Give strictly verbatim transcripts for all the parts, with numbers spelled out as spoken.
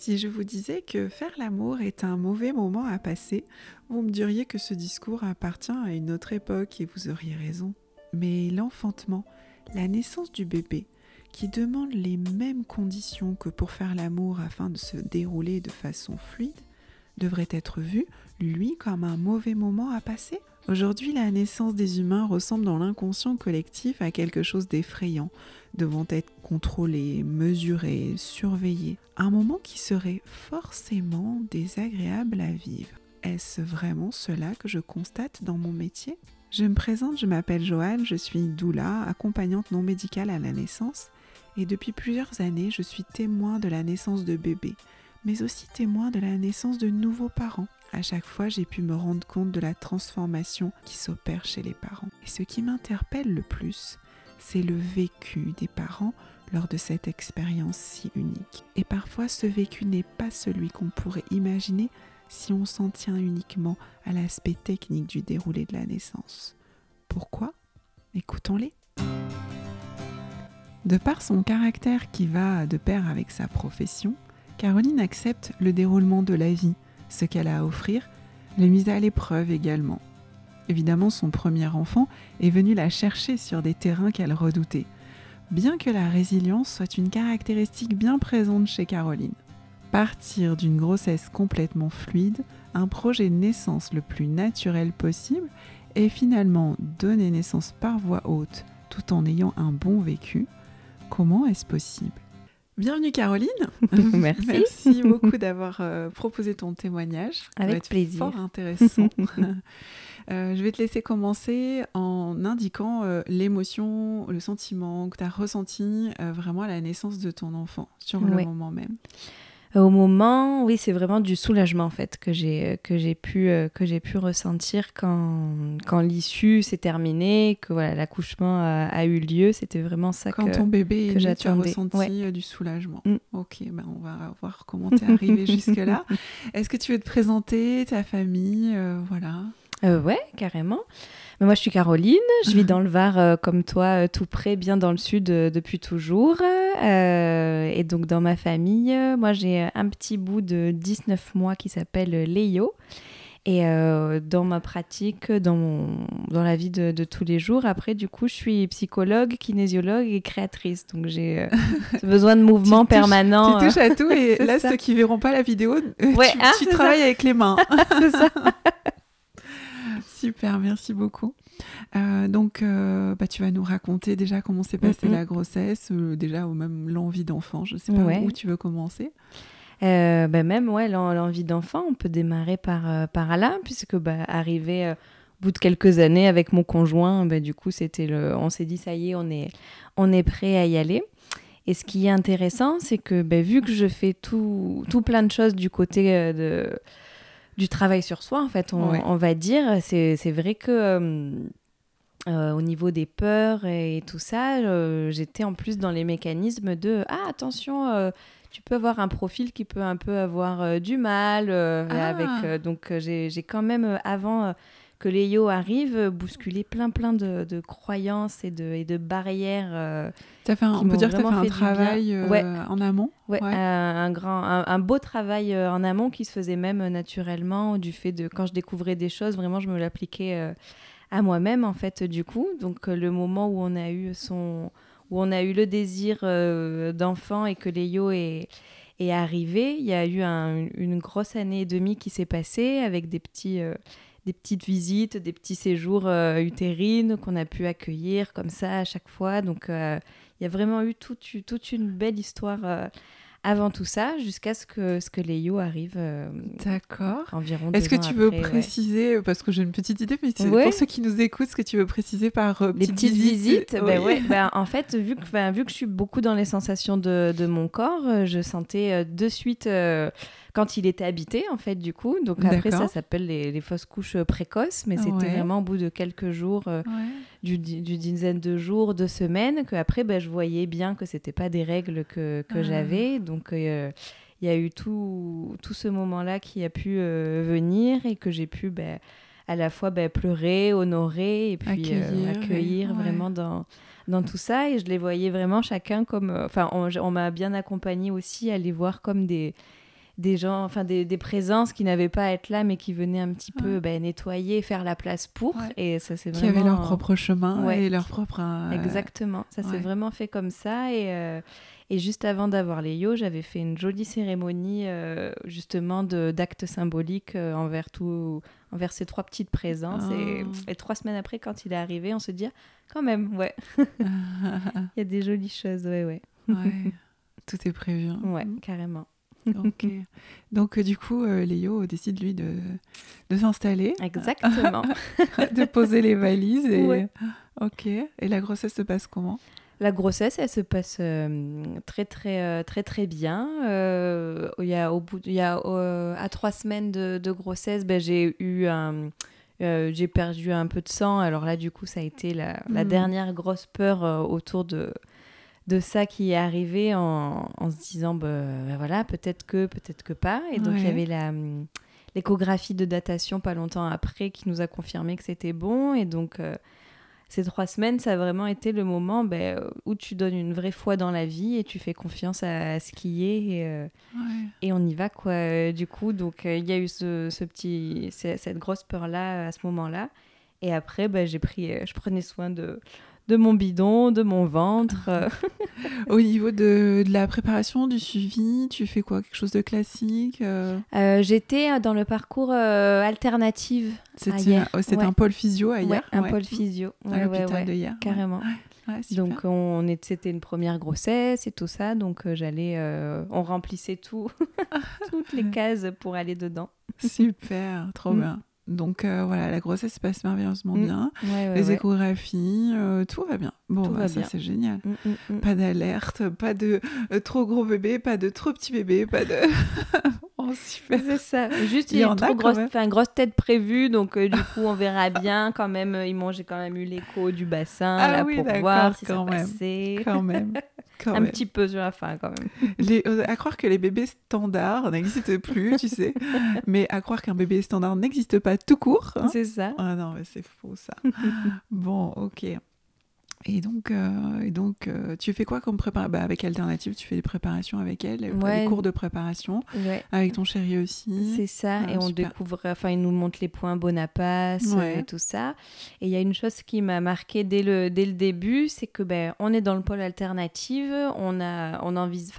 Si je vous disais que faire l'amour est un mauvais moment à passer, vous me diriez que ce discours appartient à une autre époque et vous auriez raison. Mais l'enfantement, la naissance du bébé, qui demande les mêmes conditions que pour faire l'amour afin de se dérouler de façon fluide, devrait être vu, lui, comme un mauvais moment à passer ? Aujourd'hui, la naissance des humains ressemble dans l'inconscient collectif à quelque chose d'effrayant, devant être contrôlé, mesuré, surveillé. Un moment qui serait forcément désagréable à vivre. Est-ce vraiment cela que je constate dans mon métier ? Je me présente, je m'appelle Joanne, je suis doula, accompagnante non médicale à la naissance, et depuis plusieurs années, je suis témoin de la naissance de bébés, mais aussi témoin de la naissance de nouveaux parents. À chaque fois, j'ai pu me rendre compte de la transformation qui s'opère chez les parents. Et ce qui m'interpelle le plus, c'est le vécu des parents lors de cette expérience si unique. Et parfois, ce vécu n'est pas celui qu'on pourrait imaginer si on s'en tient uniquement à l'aspect technique du déroulé de la naissance. Pourquoi ? Écoutons-les. De par son caractère qui va de pair avec sa profession, Caroline accepte le déroulement de la vie, ce qu'elle a à offrir, les mises à l'épreuve également. Évidemment, son premier enfant est venu la chercher sur des terrains qu'elle redoutait, bien que la résilience soit une caractéristique bien présente chez Caroline. Partir d'une grossesse complètement fluide, un projet de naissance le plus naturel possible, et finalement donner naissance par voie haute tout en ayant un bon vécu, comment est-ce possible ? Bienvenue Caroline. Merci. Merci beaucoup d'avoir euh, proposé ton témoignage. Avec plaisir. Fort intéressant. euh, je vais te laisser commencer en indiquant euh, l'émotion, le sentiment que tu as ressenti euh, vraiment à la naissance de ton enfant, sur le oui. moment même. Au moment, oui, c'est vraiment du soulagement en fait que j'ai, que j'ai, pu, euh, que j'ai pu ressentir quand, quand l'issue s'est terminée, que voilà, l'accouchement a, a eu lieu. C'était vraiment ça quand que j'attendais. Quand ton bébé est né, tu as ressenti ouais. du soulagement. Mm. Ok, ben on va voir comment tu es arrivée jusque-là. Est-ce que tu veux te présenter, ta famille euh, voilà. Euh, ouais, carrément. Mais moi, je suis Caroline. Je vis dans le Var euh, comme toi, euh, tout près, bien dans le sud euh, depuis toujours. Euh, et donc, dans ma famille, euh, moi, j'ai un petit bout de dix-neuf mois qui s'appelle Léo. Et euh, dans ma pratique, dans, mon, dans la vie de, de tous les jours, après, du coup, je suis psychologue, kinésiologue et créatrice. Donc, j'ai euh, besoin de mouvement tu permanent. Touches, tu touches à tout. Et là, ça. Ceux qui ne verront pas la vidéo, euh, ouais, tu, hein, tu travailles ça. Avec les mains. C'est ça. Super, merci beaucoup. Euh, donc, euh, bah, tu vas nous raconter déjà comment s'est passée mm-hmm. la grossesse, euh, déjà ou même l'envie d'enfant. Je ne sais pas ouais. où tu veux commencer. Euh, bah, même ouais, l'en- l'envie d'enfant, on peut démarrer par, euh, par là, puisque bah, arrivé euh, au bout de quelques années avec mon conjoint, bah, du coup, c'était le... on s'est dit ça y est, on est, on est prêt à y aller. Et ce qui est intéressant, c'est que bah, vu que je fais tout, tout plein de choses du côté euh, de... du travail sur soi, en fait, on, ouais. on va dire. C'est, c'est vrai que euh, euh, au niveau des peurs et, et tout ça, euh, j'étais en plus dans les mécanismes de « Ah, attention, euh, tu peux avoir un profil qui peut un peu avoir euh, du mal. Euh, » ah. avec euh, donc, j'ai, j'ai quand même, euh, avant euh, que Léo arrive, euh, bousculé plein, plein de, de croyances et de, et de barrières. Euh, t'as fait un, on peut dire que tu as fait un fait travail euh, ouais. en amont. Ouais, ouais. Euh, un grand, un, un beau travail euh, en amont qui se faisait même euh, naturellement du fait de quand je découvrais des choses, vraiment je me l'appliquais euh, à moi-même en fait euh, du coup. Donc euh, le moment où on a eu son, où on a eu le désir euh, d'enfant et que Léo est est arrivé, il y a eu un, une grosse année et demie qui s'est passée avec des petits, euh, des petites visites, des petits séjours euh, utérines qu'on a pu accueillir comme ça à chaque fois. Donc euh, il y a vraiment eu toute, toute une belle histoire euh, avant tout ça, jusqu'à ce que, ce que Léo arrive euh, D'accord. environ deux ans après. Est-ce que tu veux après, préciser, ouais. parce que j'ai une petite idée, mais ouais. pour ceux qui nous écoutent, ce que tu veux préciser par euh, petites, petites visites, visites oui. bah ouais, bah, en fait, vu que, bah, vu que je suis beaucoup dans les sensations de, de mon corps, euh, je sentais euh, de suite... Euh, quand il était habité, en fait, du coup. Donc après, D'accord. ça s'appelle les, les fausses couches précoces, mais c'était ouais. vraiment au bout de quelques jours, euh, ouais. du, du dizaine de jours, de semaines, qu'après, ben, je voyais bien que ce n'était pas des règles que, que ah. j'avais. Donc, il euh, y a eu tout, tout ce moment-là qui a pu euh, venir et que j'ai pu ben, à la fois ben, pleurer, honorer et puis accueillir, euh, accueillir ouais. vraiment dans... dans tout ça, et je les voyais vraiment chacun comme... Enfin, on, on m'a bien accompagnée aussi à les voir comme des... des gens, enfin des, des présences qui n'avaient pas à être là, mais qui venaient un petit ouais. peu bah, nettoyer, faire la place pour. Ouais. Et ça c'est vraiment. Qui avaient leur propre chemin ouais. et leur propre. Euh... Exactement. Ça s'est ouais. vraiment fait comme ça. Et euh... et juste avant d'avoir les yo, j'avais fait une jolie cérémonie euh, justement de d'actes symboliques euh, envers tout, envers ces trois petites présences. Oh. Et, et trois semaines après, quand il est arrivé, on se dit ah, quand même, ouais. Il y a des jolies choses, ouais, ouais. Ouais. Tout est prévu. Hein. Ouais, mmh. carrément. Ok. Donc, euh, du coup, euh, Léo décide, lui, de, de s'installer. Exactement. De poser les valises. Et... Ouais. Ok. Et la grossesse se passe comment ? La grossesse, elle se passe euh, très, très, euh, très, très bien. Euh, y a, au bout de, y a, euh, à trois semaines de, de grossesse, ben, j'ai eu un... Euh, j'ai perdu un peu de sang. Alors là, du coup, ça a été la, mmh. la dernière grosse peur euh, autour de... de ça qui est arrivé en, en se disant bah, bah voilà peut-être que peut-être que pas et donc il ouais. y avait la l'échographie de datation pas longtemps après qui nous a confirmé que c'était bon et donc euh, ces trois semaines ça a vraiment été le moment bah, où tu donnes une vraie foi dans la vie et tu fais confiance à, à ce qui est et, euh, ouais. et on y va quoi euh, du coup donc il euh, y a eu ce, ce petit c- cette grosse peur là à ce moment là et après bah, j'ai pris euh, je prenais soin de de mon bidon, de mon ventre. Au niveau de, de la préparation, du suivi, tu fais quoi ? Quelque chose de classique euh... Euh, J'étais dans le parcours euh, alternative c'était, à Hyères. Oh, c'était ouais. un pôle physio à Hyères ouais, un ouais. pôle physio. À ouais, l'hôpital ouais, ouais. de Hyères. Carrément. Ouais. Ouais, donc, on est, c'était une première grossesse et tout ça. Donc, euh, j'allais, euh, on remplissait tout, toutes les cases pour aller dedans. Super, trop mm. bien. Donc euh, voilà, la grossesse se passe merveilleusement mmh. bien, ouais, ouais, les ouais. échographies, euh, tout va bien. Bon, tout bah, va ça bien. C'est génial. Mmh, mmh, mmh. Pas d'alerte, pas de euh, trop gros bébé, pas de trop petit bébé, pas de... oh, super. C'est ça, juste il y a une grosse, grosse tête prévue, donc euh, du coup on verra bien quand même. Ils m'ont, j'ai quand même eu l'écho du bassin ah, là, oui, pour voir si ça passait. Quand même. Quand un même. Petit peu sur la fin, quand même. Les, à croire que les bébés standards n'existent plus, tu sais. Mais à croire qu'un bébé standard n'existe pas tout court. Hein. C'est ça. Ah non, mais c'est faux, ça. Bon, ok. Et donc, euh, et donc euh, tu fais quoi comme préparation ? Bah, avec Alternative, tu fais des préparations avec elle, les ouais. cours de préparation, ouais. avec ton chéri aussi. C'est ça, ah, et on super. Découvre, enfin, il nous montre les points Bonapass, ouais. euh, tout ça. Et il y a une chose qui m'a marquée dès le, dès le début, c'est que ben, on est dans le pôle Alternative, on, a, on, envis-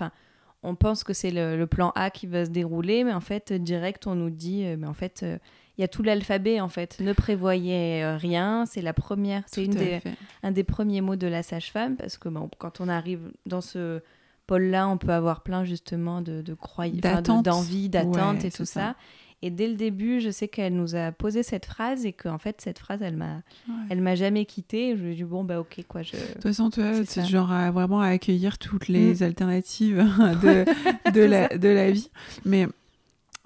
on pense que c'est le, le plan A qui va se dérouler, mais en fait, direct, on nous dit, mais en fait... Euh, il y a tout l'alphabet, en fait. Ne prévoyez rien. C'est la première, c'est une des, un des premiers mots de la sage-femme. Parce que bon, quand on arrive dans ce pôle-là, on peut avoir plein, justement, de, de croyances, de, d'envie, d'attente ouais, et tout ça. ça. Et dès le début, je sais qu'elle nous a posé cette phrase et qu'en fait, cette phrase, elle m'a, ouais. elle m'a jamais quittée. Je lui ai dit, bon, bah ok, quoi. Je... De toute façon, toi, c'est, c'est genre à, vraiment à accueillir toutes les mmh. alternatives de, de, la, de la vie. Mais...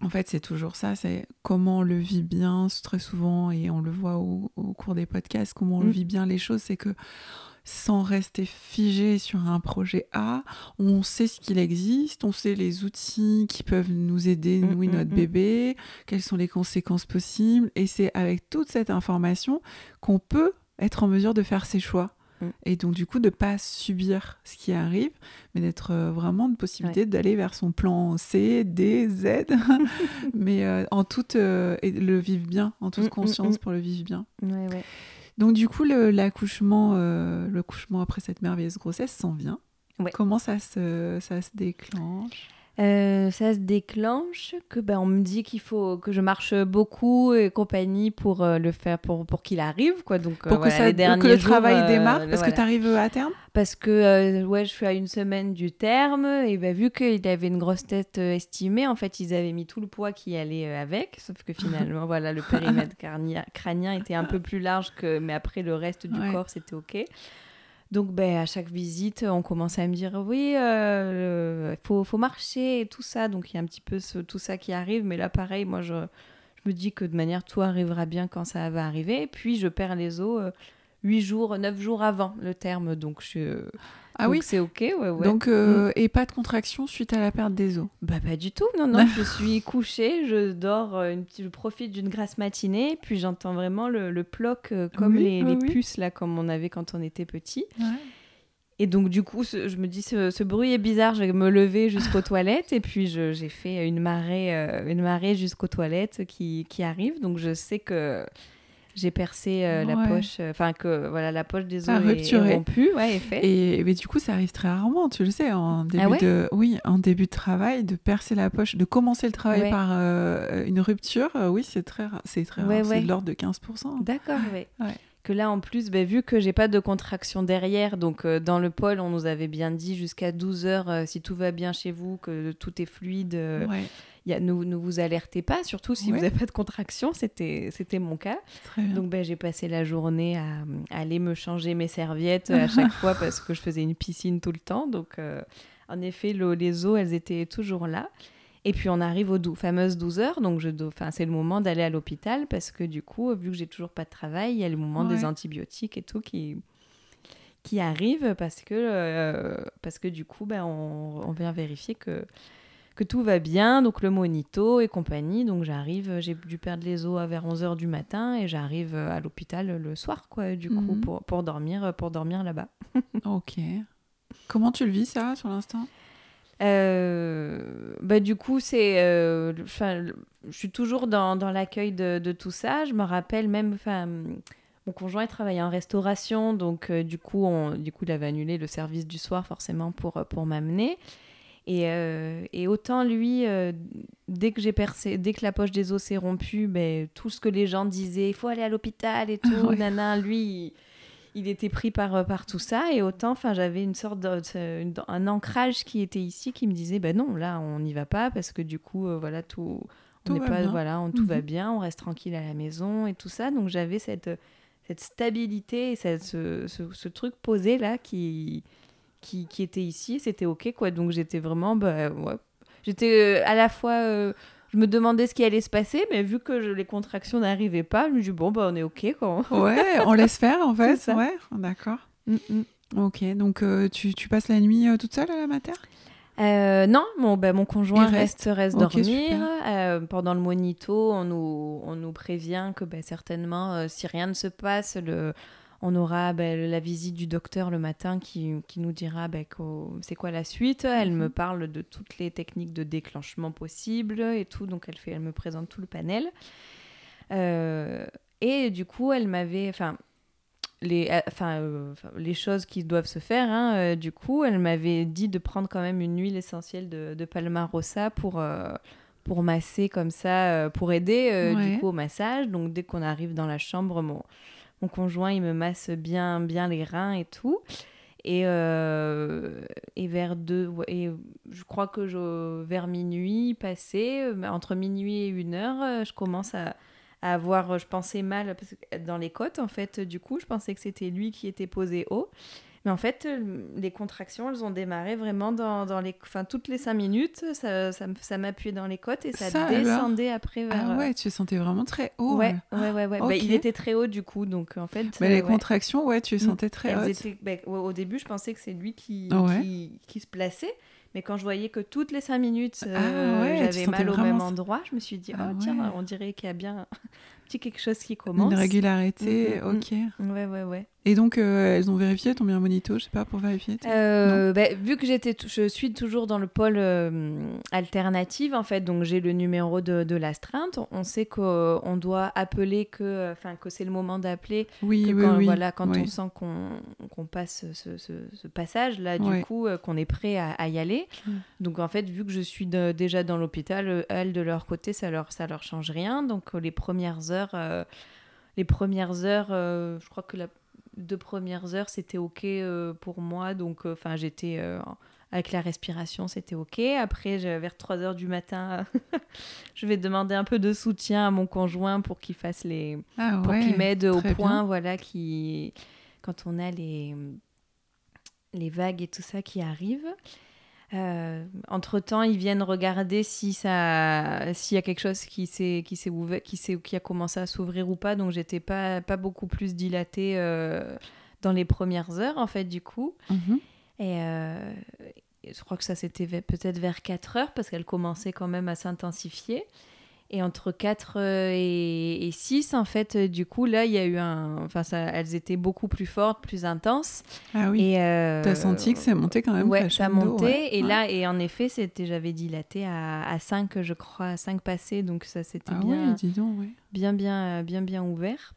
En fait, c'est toujours ça, c'est comment on le vit bien, c'est très souvent, et on le voit au, au cours des podcasts, comment on mmh. vit bien les choses, c'est que sans rester figé sur un projet A, on sait ce qu'il existe, on sait les outils qui peuvent nous aider, mmh, nous et notre mmh. bébé, quelles sont les conséquences possibles, et c'est avec toute cette information qu'on peut être en mesure de faire ses choix. Et donc, du coup, de ne pas subir ce qui arrive, mais d'être euh, vraiment de possibilité ouais. d'aller vers son plan C, D, Z, mais euh, en toute, euh, et le vivre bien, en toute mmh, conscience mmh. pour le vivre bien. Ouais, ouais. Donc, du coup, le, l'accouchement, euh, l'accouchement après cette merveilleuse grossesse s'en vient. Ouais. Comment ça se, ça se déclenche ? Euh, ça se déclenche que ben on me dit qu'il faut que je marche beaucoup et compagnie pour euh, le faire pour pour qu'il arrive quoi donc pour euh, que, voilà, ça, les derniers que le jours, travail euh, démarre parce voilà. que tu arrives à terme parce que euh, ouais je suis à une semaine du terme et ben vu qu'il avait une grosse tête estimée en fait ils avaient mis tout le poids qui allait avec sauf que finalement voilà le périmètre crânien, crânien était un peu plus large que mais après le reste du ouais. corps c'était ok. Donc, ben, à chaque visite, on commence à me dire « Oui, il euh, faut, faut marcher et tout ça. » Donc, il y a un petit peu ce, tout ça qui arrive. Mais là, pareil, moi, je, je me dis que de manière, tout arrivera bien quand ça va arriver. Et puis, je perds les os euh, huit jours, neuf jours avant le terme. Donc, je, ah donc oui. c'est OK. Ouais, ouais. Donc, euh, mmh. Et pas de contraction suite à la perte des os ? Bah, pas du tout. Non, non, je suis couchée, je dors, une, je profite d'une grasse matinée. Puis, j'entends vraiment le, le ploc euh, comme oui, les, oui, les oui. puces, là, comme on avait quand on était petit. Ouais. Et donc, du coup, ce, je me dis, ce, ce bruit est bizarre, je vais me lever jusqu'aux toilettes. Et puis, je, j'ai fait une marée, euh, une marée jusqu'aux toilettes qui, qui arrive. Donc, je sais que j'ai percé euh, ouais. la poche, enfin, euh, que voilà, la poche des os est, est rompue. Ouais, est fait. Et mais du coup, ça arrive très rarement, tu le sais, en début, ah ouais de, oui, en début de travail, de percer la poche, de commencer le travail ouais. par euh, une rupture. Euh, oui, c'est très, ra- c'est très ouais, rare, ouais. c'est de l'ordre de quinze pour cent. D'accord, oui. Ouais. Que là, en plus, bah, vu que j'ai pas de contraction derrière, donc euh, dans le pôle, on nous avait bien dit jusqu'à douze heures, euh, si tout va bien chez vous, que tout est fluide, euh, ouais. y a, ne, ne vous alertez pas, surtout si ouais. vous n'avez pas de contraction, c'était, c'était mon cas. Donc bah, j'ai passé la journée à, à aller me changer mes serviettes à chaque fois parce que je faisais une piscine tout le temps. Donc euh, en effet, le, les eaux, elles étaient toujours là. Et puis, on arrive aux dou- fameuses douze heures, donc je do- c'est le moment d'aller à l'hôpital parce que du coup, vu que j'ai toujours pas de travail, il y a le moment ouais. des antibiotiques et tout qui, qui arrive parce que, euh, parce que du coup, ben, on, on vient vérifier que, que tout va bien, donc le monito et compagnie. Donc, j'arrive, j'ai dû perdre les os à vers onze heures du matin et j'arrive à l'hôpital le soir, quoi, du mmh. coup, pour, pour, dormir, pour dormir là-bas. Ok. Comment tu le vis, ça, sur l'instant ? Euh, bah du coup c'est euh, je suis toujours dans, dans l'accueil de, de tout ça. Je me rappelle même, mon conjoint il travaillait en restauration, donc euh, du coup on, du coup il avait annulé le service du soir forcément pour, pour m'amener. Et, euh, et autant lui, euh, dès que j'ai percé, dès que la poche des os s'est rompue, ben, tout ce que les gens disaient, il faut aller à l'hôpital et tout, ouais. nana, lui il... il était pris par, par tout ça. Et autant, enfin, j'avais une sorte de, une, un ancrage qui était ici, qui me disait, ben bah non, là, on n'y va pas parce que du coup, euh, voilà, tout, on tout va pas, bien. Voilà, on, tout mmh. va bien, on reste tranquille à la maison et tout ça. Donc, j'avais cette, cette stabilité et cette, ce, ce, ce truc posé là qui, qui, qui était ici. C'était OK, quoi. Donc, j'étais vraiment, bah, ouais. j'étais euh, à la fois... Euh, je me demandais ce qui allait se passer, mais vu que je, les contractions n'arrivaient pas, je me dis bon, bah, on est OK, quoi. Ouais, on laisse faire, en fait. Ouais, d'accord. Mm-mm. OK, donc euh, tu, tu passes la nuit euh, toute seule à la mater ? euh, Non, mon, bah, mon conjoint Il reste, reste, reste okay, dormir. Euh, pendant le monito, on nous, on nous prévient que bah, certainement, euh, si rien ne se passe, le, on aura bah, la visite du docteur le matin qui, qui nous dira bah, c'est quoi la suite. Elle mm-hmm. me parle de toutes les techniques de déclenchement possibles et tout. Donc, elle, fait, elle me présente tout le panel. Euh, et du coup, elle m'avait... Enfin, les, euh, les choses qui doivent se faire, hein, euh, du coup, elle m'avait dit de prendre quand même une huile essentielle de, de palmarosa pour... Euh, pour masser comme ça, euh, pour aider euh, ouais. du coup au massage. Donc, dès qu'on arrive dans la chambre, mon, mon conjoint, il me masse bien, bien les reins et tout. Et, euh, et vers deux... Et je crois que je, vers minuit passé, entre minuit et une heure, je commence à, à avoir... Je pensais mal parce que dans les côtes, en fait. Du coup, je pensais que c'était lui qui était posé haut. Mais en fait, les contractions, elles ont démarré vraiment dans, dans les... Enfin, toutes les cinq minutes, ça, ça, ça m'appuyait dans les côtes et ça, ça descendait alors... après vers... Ah ouais, tu sentais vraiment très haut. Ouais, ouais, ouais. ouais. Okay. Bah, il était très haut, du coup, donc en fait... Bah, les ouais. contractions, ouais, tu sentais très haut. Bah, au début, je pensais que c'est lui qui, ouais. qui, qui se plaçait. Mais quand je voyais que toutes les cinq minutes, euh, ah ouais, j'avais mal au même endroit, je me suis dit, ah, oh tiens, ouais. on dirait qu'il y a bien un petit quelque chose qui commence. Une régularité, mmh, ok. Ouais, ouais, ouais. Et donc, euh, elles ont vérifié, t'ont mis un monito, je sais pas, pour vérifier euh, bah, vu que j'étais t- je suis toujours dans le pôle euh, alternative, en fait, donc j'ai le numéro de, de l'astreinte. On sait qu'on doit appeler, que, que c'est le moment d'appeler. Oui, que oui, quand, oui. Voilà, quand oui. on sent qu'on, qu'on passe ce, ce, ce passage-là, du ouais. coup, euh, qu'on est prêt à, à y aller. Donc en fait, vu que je suis de, déjà dans l'hôpital, elles de leur côté, ça leur ça leur change rien. Donc les premières heures, euh, les premières heures, euh, je crois que la deux premières heures c'était ok euh, pour moi. Donc enfin euh, j'étais euh, avec la respiration, c'était ok. Après vers trois heures du matin, je vais demander un peu de soutien à mon conjoint pour qu'il fasse les, ah, pour ouais, qu'il m'aide au point, bien. Voilà, qui quand on a les les vagues et tout ça qui arrivent. Euh, entre-temps, ils viennent regarder si ça, s'il y a quelque chose qui s'est, qui s'est ouvert, qui s'est, qui a commencé à s'ouvrir ou pas. Donc, j'étais pas, pas beaucoup plus dilatée euh, dans les premières heures, en fait, du coup. Mm-hmm. Et euh, je crois que ça, c'était peut-être vers quatre heures, parce qu'elle commençait quand même à s'intensifier. Et entre quatre et six, en fait, du coup, là, il y a eu un... Enfin, ça, elles étaient beaucoup plus fortes, plus intenses. Ah oui, et euh... t'as senti que ça montait quand même. Ouais, ça montait. Ouais. Et ouais. là, et en effet, c'était, j'avais dilaté à, à cinq, je crois, à cinq passés. Donc ça, c'était ah bien, ouais, dis donc, ouais. bien, bien, bien, bien ouvert.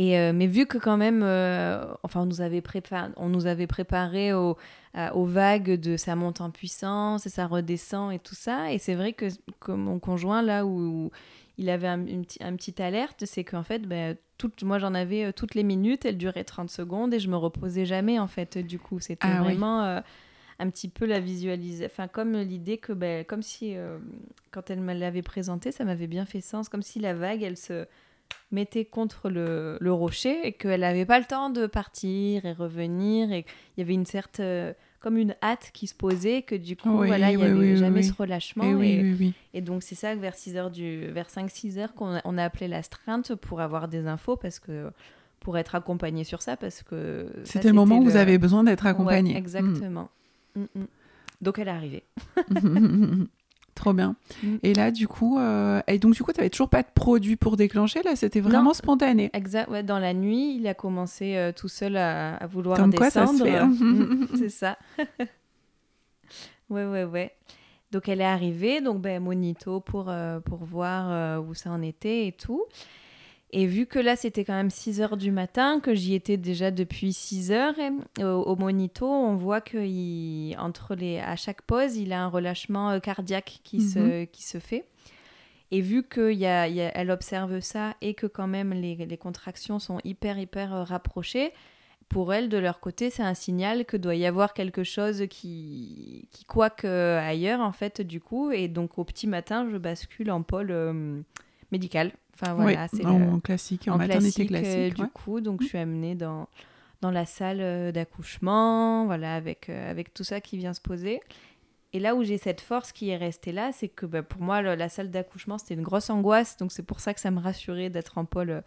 Et euh, mais vu que quand même, euh, enfin, on nous avait préparé, on nous avait préparé au, euh, aux vagues de ça monte en puissance et ça redescend et tout ça. Et c'est vrai que, que mon conjoint, là où, où il avait un, une, un petite alerte, c'est qu'en fait, bah, tout, moi, j'en avais euh, toutes les minutes, elle durait trente secondes et je me reposais jamais, en fait, du coup. C'était ah, vraiment... Oui. Euh, un petit peu la visualiser, enfin comme l'idée que, ben, comme si, euh, quand elle me l'avait présentée, ça m'avait bien fait sens, comme si la vague, elle se mettait contre le, le rocher et qu'elle n'avait pas le temps de partir et revenir, et il y avait une certaine, comme une hâte qui se posait, que du coup, oui, voilà, il oui, n'y avait oui, jamais oui. ce relâchement. Et, et, oui, oui, oui. et donc, c'est ça, vers, vers cinq six heures, qu'on a, on a appelé l'astreinte pour avoir des infos, parce que... pour être accompagnée sur ça, parce que... C'était, ça, c'était le moment où le... vous avez besoin d'être accompagnée. Ouais, exactement. Mmh. Donc elle est arrivée. Trop bien. Mm. Et là du coup, euh... et donc du coup, t'avais toujours pas de produit pour déclencher là, c'était vraiment non. spontané. Exact. Ouais, dans la nuit, il a commencé euh, tout seul à, à vouloir comme descendre. Quoi, ça se fait, hein. mm, c'est ça. ouais, ouais, ouais. Donc elle est arrivée, donc ben monito pour euh, pour voir euh, où ça en était et tout. Et vu que là, c'était quand même six heures du matin, que j'y étais déjà depuis six heures, au, au monito, on voit que il, entre les, à chaque pause, il a un relâchement cardiaque qui, mm-hmm. se, qui se fait. Et vu qu'elle observe ça et que quand même les, les contractions sont hyper, hyper rapprochées, pour elle, de leur côté, c'est un signal que doit y avoir quelque chose qui, qui coaque ailleurs, en fait, du coup. Et donc, au petit matin, je bascule en pôle euh, médical. Enfin, voilà, oui, c'est en, le... en classique, en, en maternité classique. classique du ouais. coup, donc mmh. je suis amenée dans, dans la salle d'accouchement, voilà, avec, avec tout ça qui vient se poser. Et là où j'ai cette force qui est restée là, c'est que bah, pour moi, le, la salle d'accouchement, c'était une grosse angoisse. Donc c'est pour ça que ça me rassurait d'être en pôle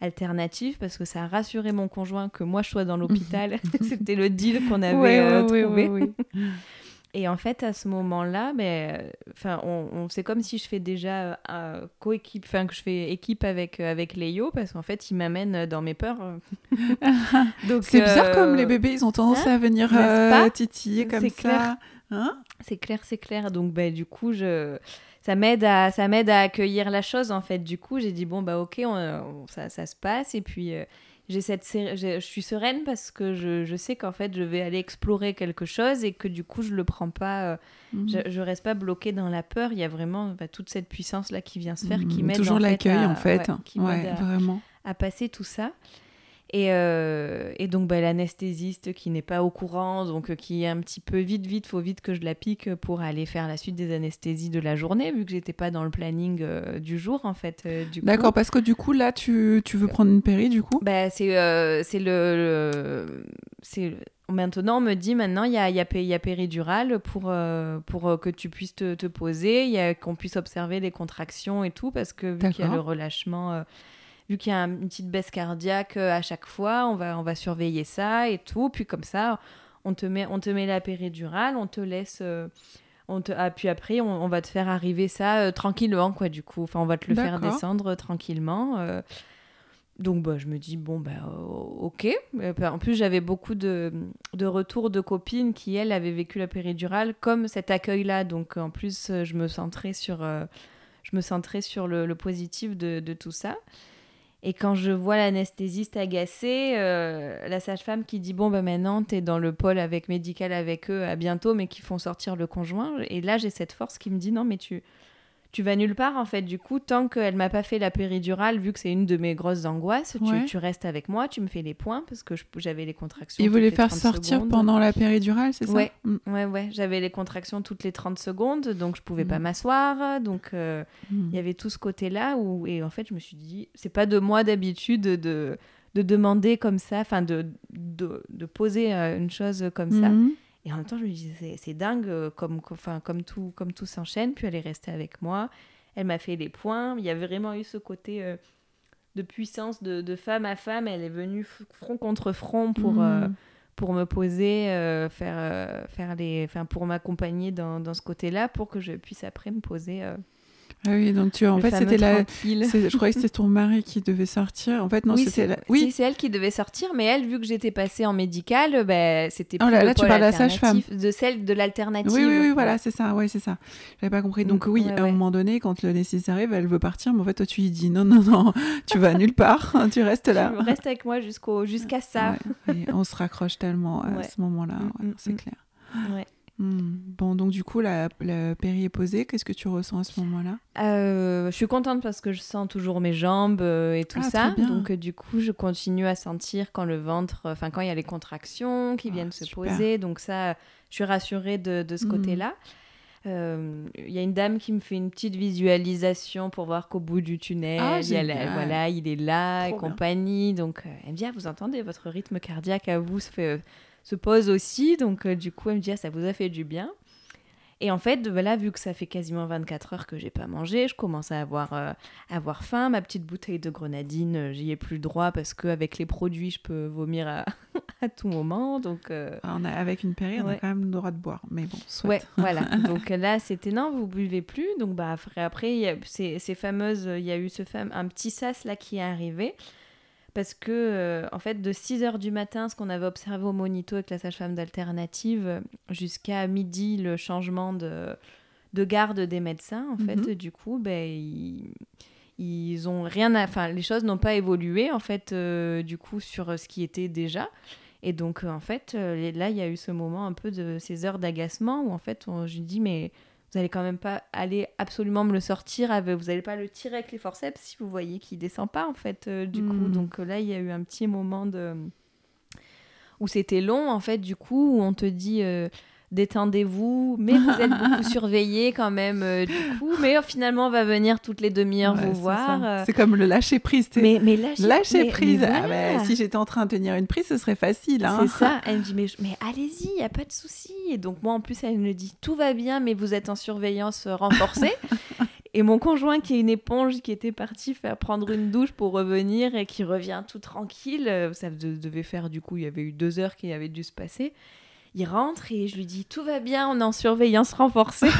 alternatif, parce que ça a rassuré mon conjoint que moi, je sois dans l'hôpital. C'était le deal qu'on avait ouais, euh, trouvé. Ouais, ouais, ouais, ouais. Et en fait, à ce moment-là, ben, enfin, on, on, c'est comme si je fais déjà euh, coéquipe, enfin que je fais équipe avec euh, avec Léo, parce qu'en fait, il m'amène dans mes peurs. Donc c'est euh... bizarre comme les bébés, ils ont tendance hein à venir euh, titiller comme c'est ça. Clair. Hein c'est clair, c'est clair. Donc ben du coup, je ça m'aide à ça m'aide à accueillir la chose, en fait. Du coup, j'ai dit bon bah ben, ok, on, on, ça ça se passe, et puis. Euh... J'ai cette sé- j'ai, je suis sereine parce que je, je sais qu'en fait, je vais aller explorer quelque chose et que du coup, je le prends pas... Euh, mm-hmm. je, je reste pas bloquée dans la peur. Il y a vraiment bah, toute cette puissance-là qui vient se faire, mm-hmm. qui m'aide... Toujours en l'accueil, fait, à, en fait. Ouais, qui ouais, m'aide vraiment. À, à passer tout ça. Et, euh, et donc, bah, l'anesthésiste qui n'est pas au courant, donc euh, qui est un petit peu vite, vite, faut vite que je la pique pour aller faire la suite des anesthésies de la journée, vu que j'étais pas dans le planning euh, du jour, en fait. Euh, du D'accord, coup. Parce que du coup, là, tu, tu veux prendre une péri, du coup bah, c'est, euh, c'est le... le c'est... Maintenant, on me dit, maintenant, il y a, y a, y a péridurale pour, euh, pour que tu puisses te, te poser, y a, qu'on puisse observer les contractions et tout, parce que vu D'accord. qu'il y a le relâchement... Euh, vu qu'il y a une petite baisse cardiaque à chaque fois, on va, on va surveiller ça et tout. Puis comme ça, on te met, on te met la péridurale, on te laisse... On te, ah, puis après, on, on va te faire arriver ça euh, tranquillement, quoi, du coup. Enfin, on va te le D'accord. faire descendre tranquillement. Euh, donc, bah, je me dis, bon, bah, OK. En plus, j'avais beaucoup de, de retours de copines qui, elles, avaient vécu la péridurale comme cet accueil-là. Donc, en plus, je me centrais sur, euh, je me centrais sur le, le positif de, de tout ça. Et quand je vois l'anesthésiste agacée, euh, la sage-femme qui dit « Bon, bah maintenant, t'es dans le pôle avec médical avec eux, à bientôt, mais qui font sortir le conjoint. » Et là, j'ai cette force qui me dit « Non, mais tu, tu vas nulle part, en fait. Du coup, tant qu'elle m'a pas fait la péridurale, vu que c'est une de mes grosses angoisses, ouais. tu, tu restes avec moi, tu me fais les points, parce que je, j'avais les contractions. » Ils voulaient faire sortir secondes. Pendant la péridurale, c'est ça ? Ouais, mm. ouais, ouais. J'avais les contractions toutes les trente secondes, donc je pouvais mm. pas m'asseoir. Donc, il euh, mm. y avait tout ce côté-là où... Et en fait, je me suis dit, c'est pas de moi d'habitude de, de demander comme ça, enfin, de, de, de poser une chose comme mm. ça. Et en même temps, je me disais, c'est, c'est dingue, comme, enfin, comme, tout, comme tout s'enchaîne. Puis elle est restée avec moi, elle m'a fait les points. Il y a vraiment eu ce côté euh, de puissance de, de femme à femme. Elle est venue front contre front pour, mmh. euh, pour me poser, euh, faire, euh, faire les, enfin, pour m'accompagner dans, dans ce côté-là, pour que je puisse après me poser... Euh, Ah oui, donc tu en le fait c'était la c'est, je croyais que c'était ton mari qui devait sortir. En fait non, oui, c'était c'est... La... oui, c'est, c'est elle qui devait sortir, mais elle vu que j'étais passée en médical, ben c'était plus oh là, là, tu parles à la sage-femme de celle de l'alternative. Oui oui, oui voilà, c'est ça. Ouais, c'est ça. J'avais pas compris. Donc oui, ouais, à un ouais. moment donné quand le nécessaire arrive, elle veut partir, mais en fait toi tu lui dis non non non, tu vas nulle part, tu restes là. Tu restes avec moi jusqu'au jusqu'à ça. Ouais, ouais, on se raccroche tellement ouais. à ce moment-là, ouais, mm, c'est mm, clair. Ouais. Hmm. Bon, donc du coup, la, la péri est posée. Qu'est-ce que tu ressens à ce moment-là ? euh, Je suis contente parce que je sens toujours mes jambes euh, et tout ah, ça. Donc euh, du coup, je continue à sentir quand le ventre, enfin euh, quand il y a les contractions qui ah, viennent se super. poser. Donc ça, je suis rassurée de, de ce mmh. côté-là. Il euh, y a une dame qui me fait une petite visualisation pour voir qu'au bout du tunnel, ah, il, y a la, voilà, il est là Trop et compagnie. Bien. Donc euh, elle me dit, ah, vous entendez votre rythme cardiaque à vous se fait... Euh, se pose aussi, donc euh, du coup elle me dit ah, ça vous a fait du bien, et en fait ben là vu que ça fait quasiment vingt-quatre heures que j'ai pas mangé, je commence à avoir, euh, avoir faim, ma petite bouteille de grenadine euh, j'y ai plus droit parce qu'avec les produits je peux vomir à, à tout moment, donc euh... on a, avec une péri on ouais. a quand même le droit de boire, mais bon soit. Ouais voilà, donc là c'était non vous buvez plus, donc bah, après, après y a ces, ces fameuses, il y a eu ce fameux, un petit sas là qui est arrivé. Parce que, euh, en fait, de six heures du matin, ce qu'on avait observé au monito avec la sage-femme d'alternative, jusqu'à midi, le changement de, de garde des médecins, en mm-hmm. fait, du coup, ben, ils, ils ont rien à... Enfin, les choses n'ont pas évolué, en fait, euh, du coup, sur ce qui était déjà. Et donc, euh, en fait, euh, là, il y a eu ce moment un peu de ces heures d'agacement où, en fait, on, je lui dis, mais vous n'allez quand même pas aller absolument me le sortir, avec, vous n'allez pas le tirer avec les forceps si vous voyez qu'il ne descend pas, en fait, euh, du mmh. coup. Donc là, il y a eu un petit moment de... où c'était long, en fait, du coup, où on te dit euh, « détendez-vous, mais vous êtes beaucoup surveillé quand même, euh, du coup. » Mais euh, finalement, on va venir toutes les demi-heures ouais, vous c'est voir. Ça. C'est comme le lâcher-prise. Mais, mais lâcher, lâcher mais, prise. Mais voilà. Ah ben, si j'étais en train de tenir une prise, ce serait facile. Hein. C'est ça. Elle me dit « mais, mais allez-y, il n'y a pas de souci. » Et donc moi en plus elle me dit tout va bien mais vous êtes en surveillance renforcée et mon conjoint qui est une éponge qui était parti faire prendre une douche pour revenir et qui revient tout tranquille, ça devait faire du coup il y avait eu deux heures qui avaient dû se passer, il rentre et je lui dis tout va bien on est en surveillance renforcée.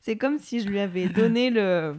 C'est comme si je lui avais donné le...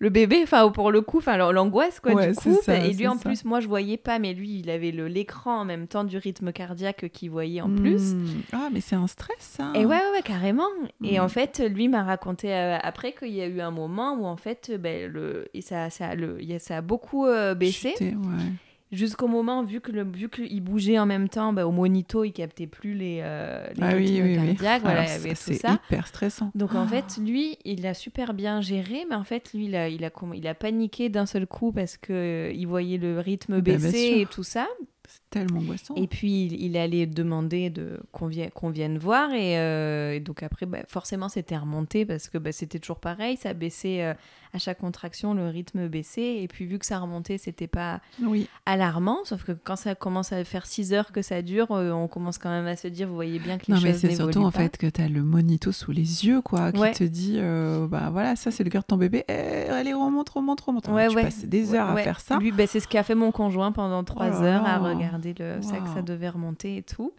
Le bébé, enfin pour le coup, enfin l'angoisse quoi ouais, du coup. Ça, et lui en ça. plus, moi je voyais pas, mais lui il avait le, l'écran en même temps du rythme cardiaque qu'il voyait en mmh. plus. Ah mais c'est un stress ça. Et ouais ouais, ouais carrément. Mmh. Et en fait lui m'a raconté euh, après qu'il y a eu un moment où en fait ben le et ça ça le y a, ça a beaucoup euh, baissé. Chuté, ouais. Jusqu'au moment vu que le vu qu'il bougeait en même temps bah, au monito il captait plus les euh, les ah oui, oui, cardiaques oui. Voilà, il y avait tout c'est ça hyper stressant donc en fait lui il a super bien géré mais en fait lui il a il a il a paniqué d'un seul coup parce que euh, il voyait le rythme baisser ben, ben et tout ça c'est tellement angoissant et puis il, il allait demander de qu'on vienne qu'on vienne voir et, euh, et donc après bah, forcément c'était remonté parce que bah, c'était toujours pareil ça baissait euh, à chaque contraction, le rythme baissait. Et puis, vu que ça remontait, c'était pas oui. alarmant. Sauf que quand ça commence à faire six heures que ça dure, on commence quand même à se dire, vous voyez bien que les non, choses n'évoluent pas. Non, mais c'est surtout, en fait, que t'as le monito sous les yeux, quoi, qui ouais. te dit, euh, bah voilà, ça, c'est le cœur de ton bébé. Eh, allez, remonte, remonte, remonte. Ouais, tu ouais. passes des heures ouais, à faire ça. Lui, bah, c'est ce qu'a fait mon conjoint pendant trois oh heures à regarder le wow. sac, ça devait remonter et tout.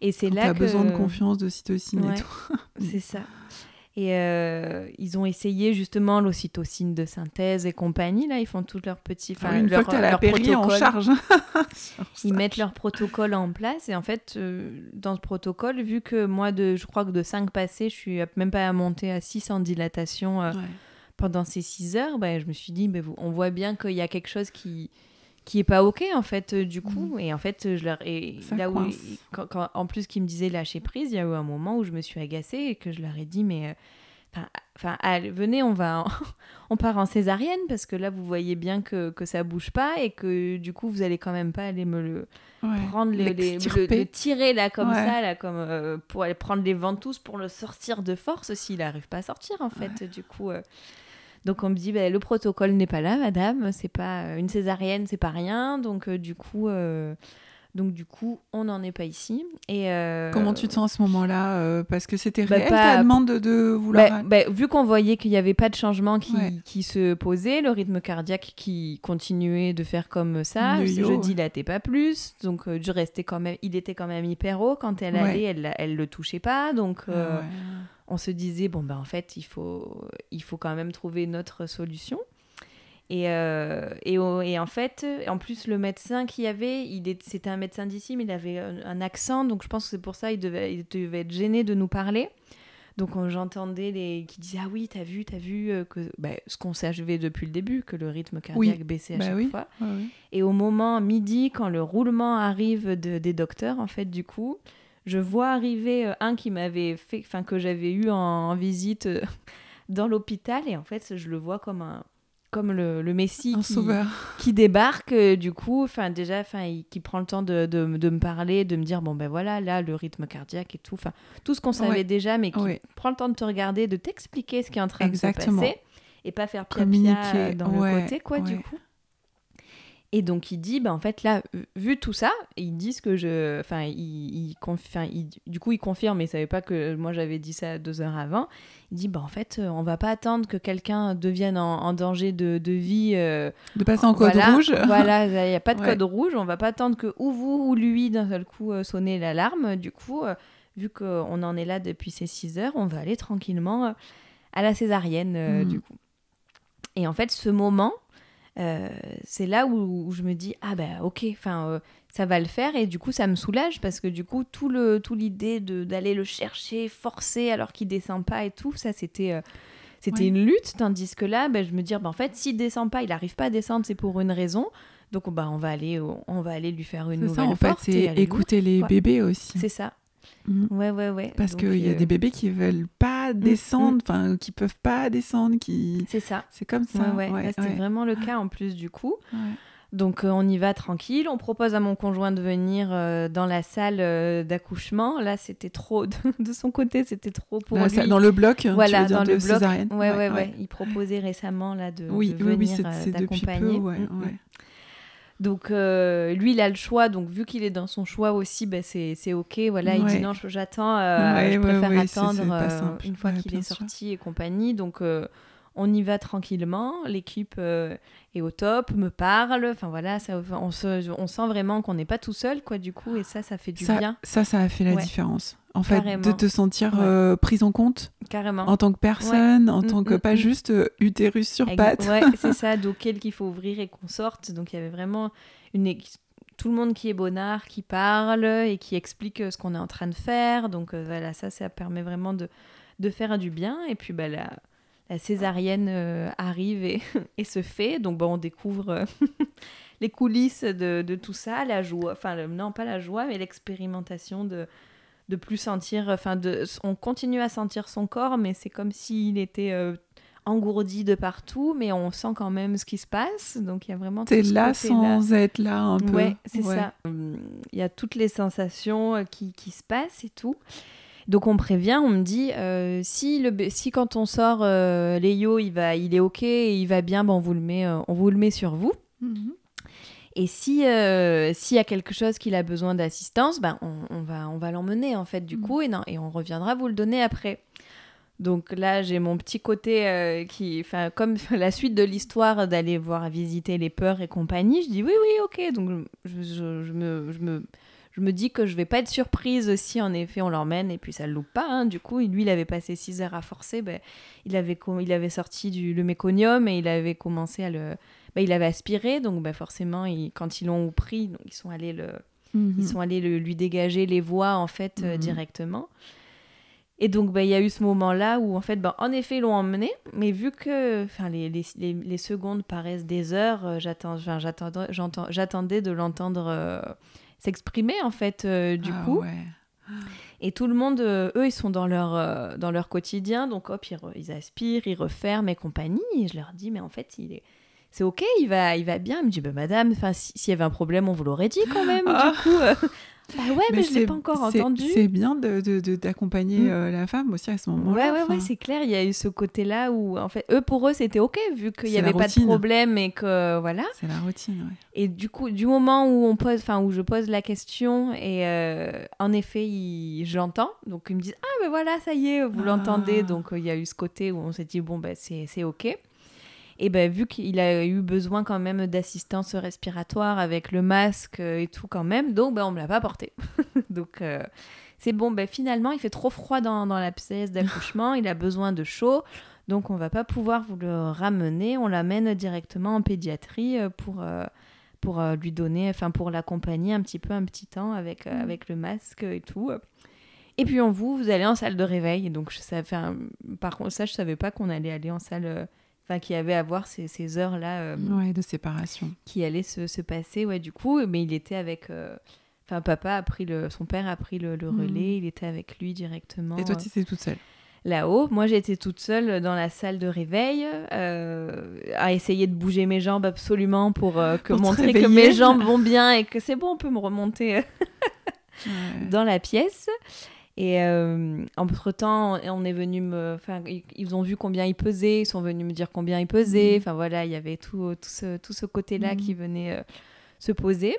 Et c'est quand là t'as que... besoin de confiance, d'ocytocine ouais. et tout. C'est ça. Et euh, ils ont essayé justement l'ocytocine de synthèse et compagnie. Là, ils font tout leur petit... Enfin, ah, une leur, fois que tu as la péri en charge. Ils mettent leur protocole en place. Et en fait, euh, dans ce protocole, vu que moi, de, je crois que de cinq passés, je suis même pas à monter à six en dilatation euh, ouais. pendant ces six heures, bah, je me suis dit, bah, on voit bien qu'il y a quelque chose qui... qui est pas ok en fait euh, du coup mmh. et en fait je leur ai ça là coince. Où quand, quand, en plus qu'ils me disaient lâcher prise, il y a eu un moment où je me suis agacée et que je leur ai dit mais enfin euh, venez on va en... on part en césarienne parce que là vous voyez bien que que ça bouge pas et que du coup vous allez quand même pas aller me le ouais, prendre les, les le, le tirer là comme ouais. ça là comme euh, pour aller prendre les ventouses pour le sortir de force s'il arrive pas à sortir en fait ouais. du coup euh... Donc, on me dit, bah, le protocole n'est pas là, madame. C'est pas une césarienne, c'est pas rien. Donc, euh, du coup, euh, donc, du coup on n'en est pas ici. Et, euh, comment tu te sens à ce moment-là euh, parce que c'était bah, réel, ta demande de, de vouloir... Bah, bah, vu qu'on voyait qu'il n'y avait pas de changement qui, ouais. qui se posait, le rythme cardiaque qui continuait de faire comme ça, yo, je ne dilatais pas plus. Donc, euh, je restais quand même, il était quand même hyper haut. Quand elle allait, ouais. elle ne le touchait pas. Donc... Euh, ouais. on se disait, bon, ben en fait, il faut, il faut quand même trouver notre solution. Et, euh, et, et en fait, en plus, le médecin qu'il y avait, il est, c'était un médecin d'ici, mais il avait un, un accent, donc je pense que c'est pour ça qu'il devait, il devait être gêné de nous parler. Donc on, j'entendais les qui disaient « Ah oui, t'as vu, t'as vu euh, », bah, ce qu'on s'est achevé depuis le début, que le rythme cardiaque oui. baissait à bah chaque oui. fois. Ah oui. Et au moment midi, quand le roulement arrive de, des docteurs, en fait, du coup, je vois arriver un qui m'avait fait, enfin que j'avais eu en, en visite euh, dans l'hôpital, et en fait, je le vois comme un... comme le, le Messie qui, qui débarque euh, du coup, enfin déjà, enfin il, qui prend le temps de, de, de me parler, de me dire bon ben voilà là le rythme cardiaque et tout, enfin tout ce qu'on savait ouais. déjà, mais qui ouais. prend le temps de te regarder, de t'expliquer ce qui est en train Exactement. De se passer et pas faire pia-pia dans ouais. le côté quoi ouais. du coup. Et donc il dit ben en fait là vu tout ça, ils disent que je, enfin il, il, confi- il du coup il confirme, mais il savait pas que moi j'avais dit ça deux heures avant. Il dit bah en fait on va pas attendre que quelqu'un devienne en, en danger de, de vie euh, de passer en code voilà, rouge voilà il y a pas de ouais. code rouge, on va pas attendre que ou vous ou lui d'un seul coup euh, sonnez l'alarme. Du coup euh, vu qu'on en est là depuis ces six heures, on va aller tranquillement euh, à la césarienne euh, mmh. du coup. Et en fait ce moment euh, c'est là où, où je me dis ah ben bah, ok enfin euh, ça va le faire, et du coup ça me soulage parce que du coup tout le tout l'idée de d'aller le chercher, forcer alors qu'il descend pas et tout ça, c'était euh, c'était ouais. une lutte, tandis que là ben bah, je me dis ben bah, en fait s'il descend pas, il arrive pas à descendre, c'est pour une raison, donc bah on va aller on va aller lui faire une c'est nouvelle ça, en porte fait, c'est et écouter les quoi. Bébés aussi, c'est ça mmh. ouais ouais ouais parce donc, que il euh... y a des bébés qui veulent pas descendre, enfin mmh. qui peuvent pas descendre, qui c'est ça c'est comme ça ouais, ouais. ouais, là, c'était ouais. vraiment le cas en plus du coup ouais. Donc euh, on y va tranquille, on propose à mon conjoint de venir euh, dans la salle euh, d'accouchement. Là c'était trop, de, de son côté c'était trop pour là, lui. Ça, dans le bloc, hein, voilà, tu veux dans dire le de bloc. Césarienne. Ouais, ouais, ouais, ouais. Il proposait récemment là, de, oui, de venir oui, c'est, c'est euh, d'accompagner. Depuis peu, ouais, ouais. Donc euh, lui il a le choix, donc vu qu'il est dans son choix aussi, ben, c'est, c'est ok. Voilà, ouais. Il dit non je, j'attends, euh, ouais, je préfère ouais, ouais, attendre c'est, c'est euh, une fois ouais, qu'il est sorti sûr. Et compagnie. Donc... Euh, on y va tranquillement, l'équipe euh, est au top, me parle, enfin voilà, ça, on, se, on sent vraiment qu'on n'est pas tout seul, quoi, du coup, et ça, ça fait du ça, bien. Ça, ça a fait la ouais. différence. En fait, Carrément. De te sentir ouais. euh, prise en compte Carrément. En tant que personne, ouais. en mmh, tant que mmh, pas mmh. juste euh, utérus sur Ex- pattes. Ouais, c'est ça, d'auquel qu'il faut ouvrir et qu'on sorte. Donc, il y avait vraiment une équipe. Tout le monde qui est bonnard, qui parle et qui explique euh, ce qu'on est en train de faire. Donc, euh, voilà, ça, ça permet vraiment de, de faire du bien. Et puis, bah là... La césarienne euh, arrive et, et se fait. Donc, bon, on découvre euh, les coulisses de, de tout ça, la joie. Enfin, le, non, pas la joie, mais l'expérimentation de, de plus sentir... Enfin, de, on continue à sentir son corps, mais c'est comme s'il était euh, engourdi de partout, mais on sent quand même ce qui se passe. Donc, il y a vraiment... T'es là sans là. être là, un peu. Ouais, c'est ouais. ça. Il y a toutes les sensations qui, qui se passent et tout. Donc on prévient, on me dit euh, si le si quand on sort euh, Léo, il va il est OK, et il va bien, ben on vous le met euh, on vous le met sur vous. Mm-hmm. Et si euh, s'il y a quelque chose qu'il a besoin d'assistance, ben on, on va on va l'emmener en fait du mm-hmm. coup et non, et on reviendra vous le donner après. Donc là, j'ai mon petit côté euh, qui enfin comme la suite de l'histoire d'aller voir visiter les peurs et compagnie, je dis oui oui, OK. Donc je je, je me je me Je me dis que je vais pas être surprise si, en effet, on l'emmène et puis ça le loupe pas. Hein. Du coup, lui, il avait passé six heures à forcer. Ben, il, avait com- il avait sorti du, le méconium et il avait commencé à le... Ben, il avait aspiré. Donc, ben, forcément, il, quand ils l'ont pris, donc, ils sont allés, le, mm-hmm. ils sont allés le, lui dégager les voies, en fait, mm-hmm. euh, directement. Et donc, ben, il y a eu ce moment-là où, en fait, ben, en effet, ils l'ont emmené. Mais vu que les, les, les, les secondes paraissent des heures, euh, j'attends, j'attendais, j'attendais de l'entendre... Euh, s'exprimer en fait euh, du ah, coup ouais. et tout le monde euh, eux ils sont dans leur euh, dans leur quotidien, donc hop ils, re, ils aspirent, ils referment et compagnie, et je leur dis mais en fait il est c'est ok, il va il va bien. Elle me dit bah madame, enfin si, s'il y avait un problème on vous l'aurait dit quand même. ah. Du coup euh, bah ouais mais, mais je l'ai pas encore c'est, entendu c'est bien de, de, de d'accompagner mmh. euh, la femme aussi à ce moment là ouais ouais fin... ouais c'est clair, il y a eu ce côté là où en fait eux pour eux c'était ok vu qu'il y avait pas de problème et que voilà c'est la routine ouais. Et du coup du moment où on pose enfin où je pose la question et euh, en effet il, je l'entends, donc ils me disent ah ben voilà ça y est vous ah. l'entendez, donc il euh, y a eu ce côté où on s'est dit bon ben c'est c'est ok. Et ben vu qu'il a eu besoin quand même d'assistance respiratoire avec le masque et tout quand même, donc ben on me l'a pas porté. Donc euh, c'est bon, ben finalement, il fait trop froid dans, dans la pièce d'accouchement, il a besoin de chaud, donc on va pas pouvoir vous le ramener, on l'amène directement en pédiatrie pour, euh, pour euh, lui donner, enfin pour l'accompagner un petit peu, un petit temps avec, euh, avec le masque et tout. Et puis on vous, vous allez en salle de réveil, donc je savais, par contre ça je savais pas qu'on allait aller en salle, enfin qu'il y avait à voir ces, ces heures-là euh, ouais, de séparation qui allaient se, se passer, ouais du coup, mais il était avec... Euh, Enfin, papa a pris le... Son père a pris le, le relais, mmh. il était avec lui directement. Et toi, tu étais toute seule ? Là-haut. Moi, j'étais toute seule dans la salle de réveil, euh, à essayer de bouger mes jambes absolument pour, euh, que pour montrer que mes jambes vont bien et que c'est bon, on peut me remonter ouais. dans la pièce. Et euh, entre-temps, on est venu me... Enfin, ils ont vu combien il pesait, ils sont venus me dire combien il pesait. Mmh. Enfin, voilà, il y avait tout, tout, ce, tout ce côté-là mmh. qui venait euh, se poser.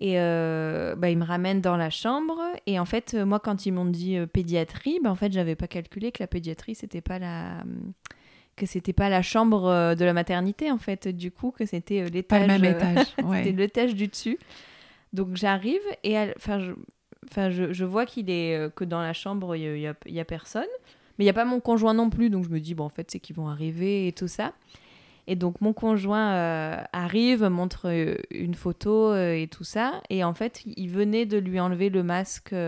Et euh, bah, ils me ramènent dans la chambre. Et en fait, moi, quand ils m'ont dit euh, pédiatrie, bah, en fait, j'avais pas calculé que la pédiatrie, c'était pas la... que c'était pas la chambre euh, de la maternité, en fait. Du coup, que c'était euh, l'étage... Pas le même étage, ouais. C'était l'étage du dessus. Donc, j'arrive et... À... Enfin, je... Enfin, je, je vois qu'il est... Euh, que dans la chambre, il y, y, y a personne. Mais il y a pas mon conjoint non plus. Donc, je me dis, bon, en fait, c'est qu'ils vont arriver et tout ça. Et donc, mon conjoint euh, arrive, montre euh, une photo euh, et tout ça. Et en fait, il venait de lui enlever le masque. Enfin,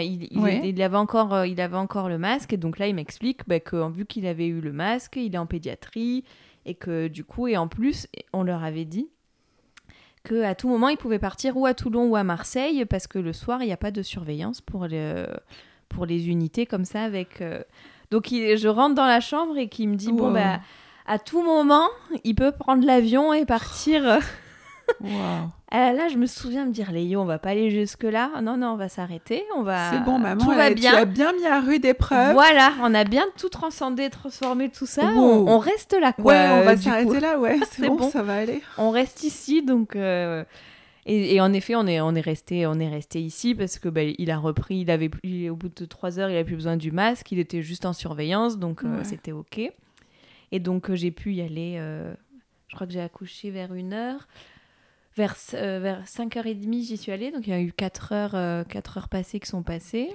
euh, il, il, ouais. il, il, avait encore, euh, il avait encore le masque. Et donc là, il m'explique bah, que vu qu'il avait eu le masque, il est en pédiatrie. Et que du coup, et en plus, on leur avait dit qu'à tout moment, ils pouvaient partir ou à Toulon ou à Marseille. Parce que le soir, il n'y a pas de surveillance pour, le, pour les unités comme ça. Avec, euh... Donc, il, je rentre dans la chambre et qu'il me dit... Wow. Bon, bah... À tout moment, il peut prendre l'avion et partir. Wow. Là, là, je me souviens me dire, Léo, on va pas aller jusque-là. Non, non, on va s'arrêter. On va... C'est bon, maman, tout va bien. Tu as bien mis à rude épreuve. Voilà, on a bien tout transcendé, transformé, tout ça. Wow. On, on reste là, quoi. Ouais, on va euh, s'arrêter là, ouais. C'est, c'est bon, bon, ça va aller. On reste ici, donc... Euh... Et, et en effet, on est, on est resté, on est resté ici parce que ben, il a repris, il avait, il, au bout de trois heures, il n'avait plus besoin du masque. Il était juste en surveillance, donc ouais. euh, c'était OK. Et donc, euh, j'ai pu y aller, euh, je crois que j'ai accouché vers une heure. Vers, euh, vers cinq heures trente, j'y suis allée. Donc, il y a eu quatre heures, euh, quatre heures passées qui sont passées.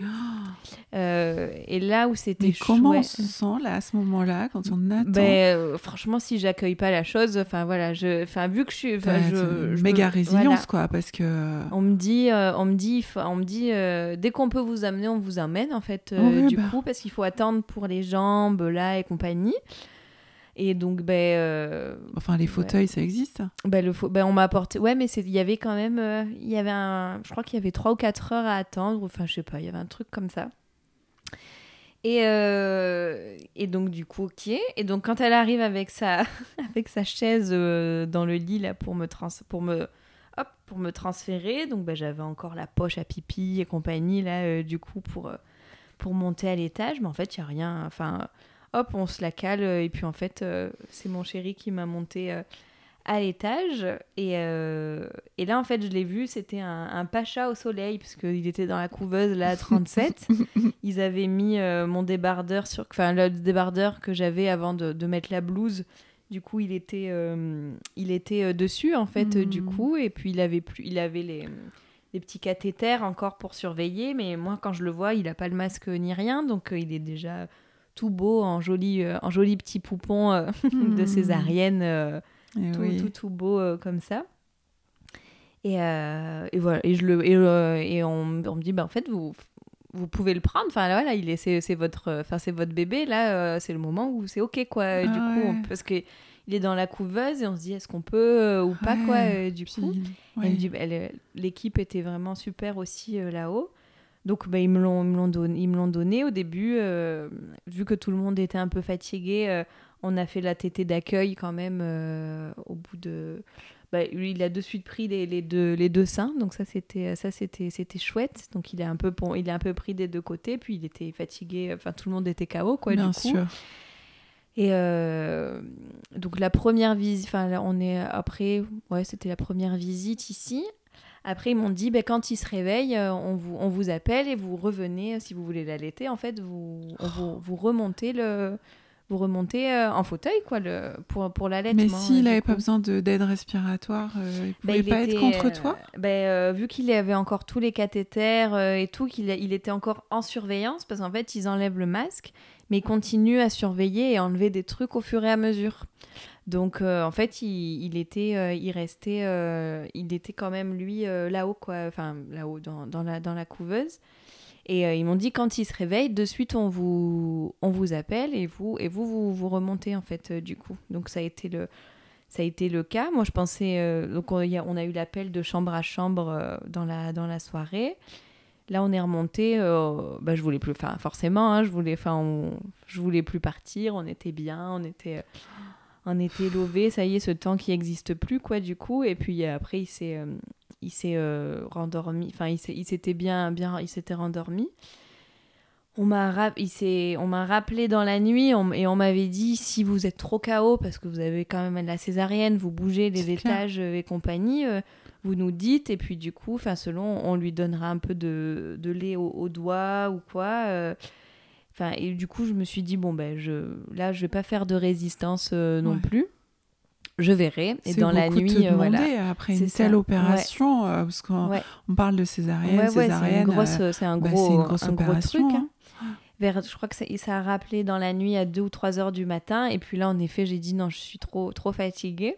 Euh, et là où c'était... Mais comment chouette. On se sent, là, à ce moment-là, quand on attend ben, euh, franchement, si j'accueille pas la chose, enfin, voilà, je... Enfin, vu que je suis... Enfin, je... je méga me... résilience, voilà. Quoi, parce que... On me dit... Euh, on me dit... On me dit euh, dès qu'on peut vous amener, on vous amène, en fait, euh, oh, oui, du bah. coup, parce qu'il faut attendre pour les jambes, là, et compagnie. Et donc ben euh, enfin les fauteuils ouais. ça existe ben le fa... ben on m'a apporté ouais mais c'est il y avait quand même euh, il y avait un je crois qu'il y avait trois ou quatre heures à attendre enfin je sais pas il y avait un truc comme ça et euh... et donc du coup ok et donc quand elle arrive avec sa avec sa chaise euh, dans le lit là pour me trans... pour me hop pour me transférer donc ben j'avais encore la poche à pipi et compagnie là euh, du coup pour euh, pour monter à l'étage mais en fait il y a rien enfin hop, on se la cale, et puis en fait, euh, c'est mon chéri qui m'a montée euh, à l'étage, et, euh, et là, en fait, je l'ai vu, c'était un, un pacha au soleil, parce qu'il était dans la couveuse, là, à trente-sept, ils avaient mis euh, mon débardeur, sur... enfin, le débardeur que j'avais avant de, de mettre la blouse, du coup, il était, euh, il était dessus, en fait, mmh. du coup, et puis il avait, plus... il avait les... des petits cathéters encore pour surveiller, mais moi, quand je le vois, il n'a pas le masque ni rien, donc euh, il est déjà... tout beau, en joli, euh, en joli petit poupon euh, mmh. de césarienne, euh, tout, oui. tout, tout beau euh, comme ça. Et, euh, et voilà, et, je le, et, euh, et on, on me dit, bah, en fait, vous, vous pouvez le prendre, enfin voilà, il est, c'est, c'est, votre, c'est votre bébé, là, euh, c'est le moment où c'est OK, quoi. Ah, du coup, ouais. on, parce qu'il est dans la couveuse et on se dit, est-ce qu'on peut euh, ou ouais. pas, quoi, euh, du coup. Puis, ouais. elle me dit, bah, elle, l'équipe était vraiment super aussi euh, là-haut. Donc, bah, ils, me l'ont, ils, me l'ont don... ils me l'ont donné. Au début, euh, vu que tout le monde était un peu fatigué, euh, on a fait la tétée d'accueil quand même euh, au bout de... Bah, lui, il a de suite pris les, les, deux, les deux seins, donc ça, c'était, ça c'était, c'était chouette. Donc, il a, un peu, bon, il a un peu pris des deux côtés, puis il était fatigué. Enfin, tout le monde était K O, quoi, Bien du coup. Bien sûr. Et euh, donc, la première visite... Enfin, là, on est après... Ouais, c'était la première visite ici. Après, ils m'ont dit, ben, quand il se réveille, on vous, on vous appelle et vous revenez, si vous voulez l'allaiter, en fait, vous, on vous, vous remontez le, vous remontez euh, en fauteuil quoi, le, pour, pour l'allaitement. Mais s'il n'avait pas besoin de, d'aide respiratoire, euh, il ne pouvait bah, il pas était, être contre euh, toi bah, euh, vu qu'il avait encore tous les cathéters euh, et tout, qu'il il était encore en surveillance, parce qu'en fait, ils enlèvent le masque, mais ils continuent à surveiller et enlever des trucs au fur et à mesure. Donc, euh, en fait, il, il était, euh, il restait, euh, il était quand même, lui, euh, là-haut, quoi. Enfin, là-haut, dans, dans, la, dans la couveuse. Et euh, ils m'ont dit, quand il se réveille, de suite, on vous, on vous appelle et vous, et vous, vous, vous remontez, en fait, euh, du coup. Donc, ça a été le, ça a été le cas. Moi, je pensais... Euh, donc, on, y a, on a eu l'appel de chambre à chambre euh, dans, la, dans la soirée. Là, on est remonté. Euh, bah, je voulais plus... Enfin, forcément, hein, je voulais, enfin, on, je voulais plus partir. On était bien, on était... Euh, on était lové, ça y est, ce temps qui n'existe plus, quoi, du coup. Et puis après, il s'est, euh, il s'est euh, rendormi. Enfin, il, s'est, il s'était bien, bien, il s'était rendormi. On m'a, ra- il s'est, on m'a rappelé dans la nuit on, et on m'avait dit, si vous êtes trop K O, parce que vous avez quand même la césarienne, vous bougez les C'est étages clair. Et compagnie, euh, vous nous dites. Et puis du coup, enfin, selon, on lui donnera un peu de, de lait au, au doigt ou quoi. Euh, Enfin, et du coup, je me suis dit, bon, ben, je, là, je ne vais pas faire de résistance euh, non ouais. plus. Je verrai. Et c'est dans la nuit, te euh, voilà. Après c'est une ça. Telle opération, ouais. euh, parce qu'on ouais. on parle de césarienne, ouais, ouais, césarienne. C'est, une grosse, euh, c'est un gros, bah, c'est une grosse un opération. Gros truc, hein. Vers, je crois que ça, ça a rappelé dans la nuit à deux ou trois heures du matin. Et puis là, en effet, j'ai dit, non, je suis trop, trop fatiguée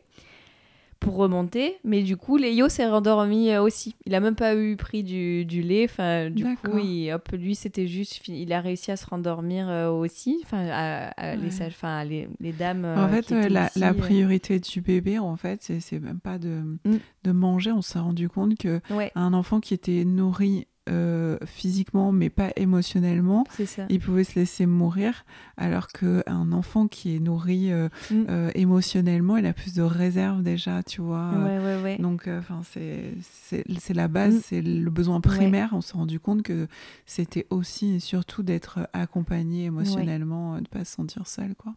pour remonter. Mais du coup, Léo s'est rendormi aussi. Il n'a même pas eu pris du, du lait. Enfin, du D'accord. coup, il, hop, lui, c'était juste... Il a réussi à se rendormir euh, aussi. Enfin, à, à, ouais. les, enfin les, les dames... En fait, euh, la, aussi, la priorité euh... du bébé, en fait, c'est, c'est même pas de, mm. de manger. On s'est rendu compte qu'un ouais. enfant qui était nourri euh, physiquement, mais pas émotionnellement, il pouvait se laisser mourir. Alors qu'un enfant qui est nourri euh, mm. euh, émotionnellement, il a plus de réserve déjà, tu vois. Ouais, ouais, ouais. Donc, enfin, euh, c'est, c'est, c'est la base, mm. c'est le besoin primaire. Ouais. On s'est rendu compte que c'était aussi et surtout d'être accompagné émotionnellement, ouais. de ne pas se sentir seul, quoi.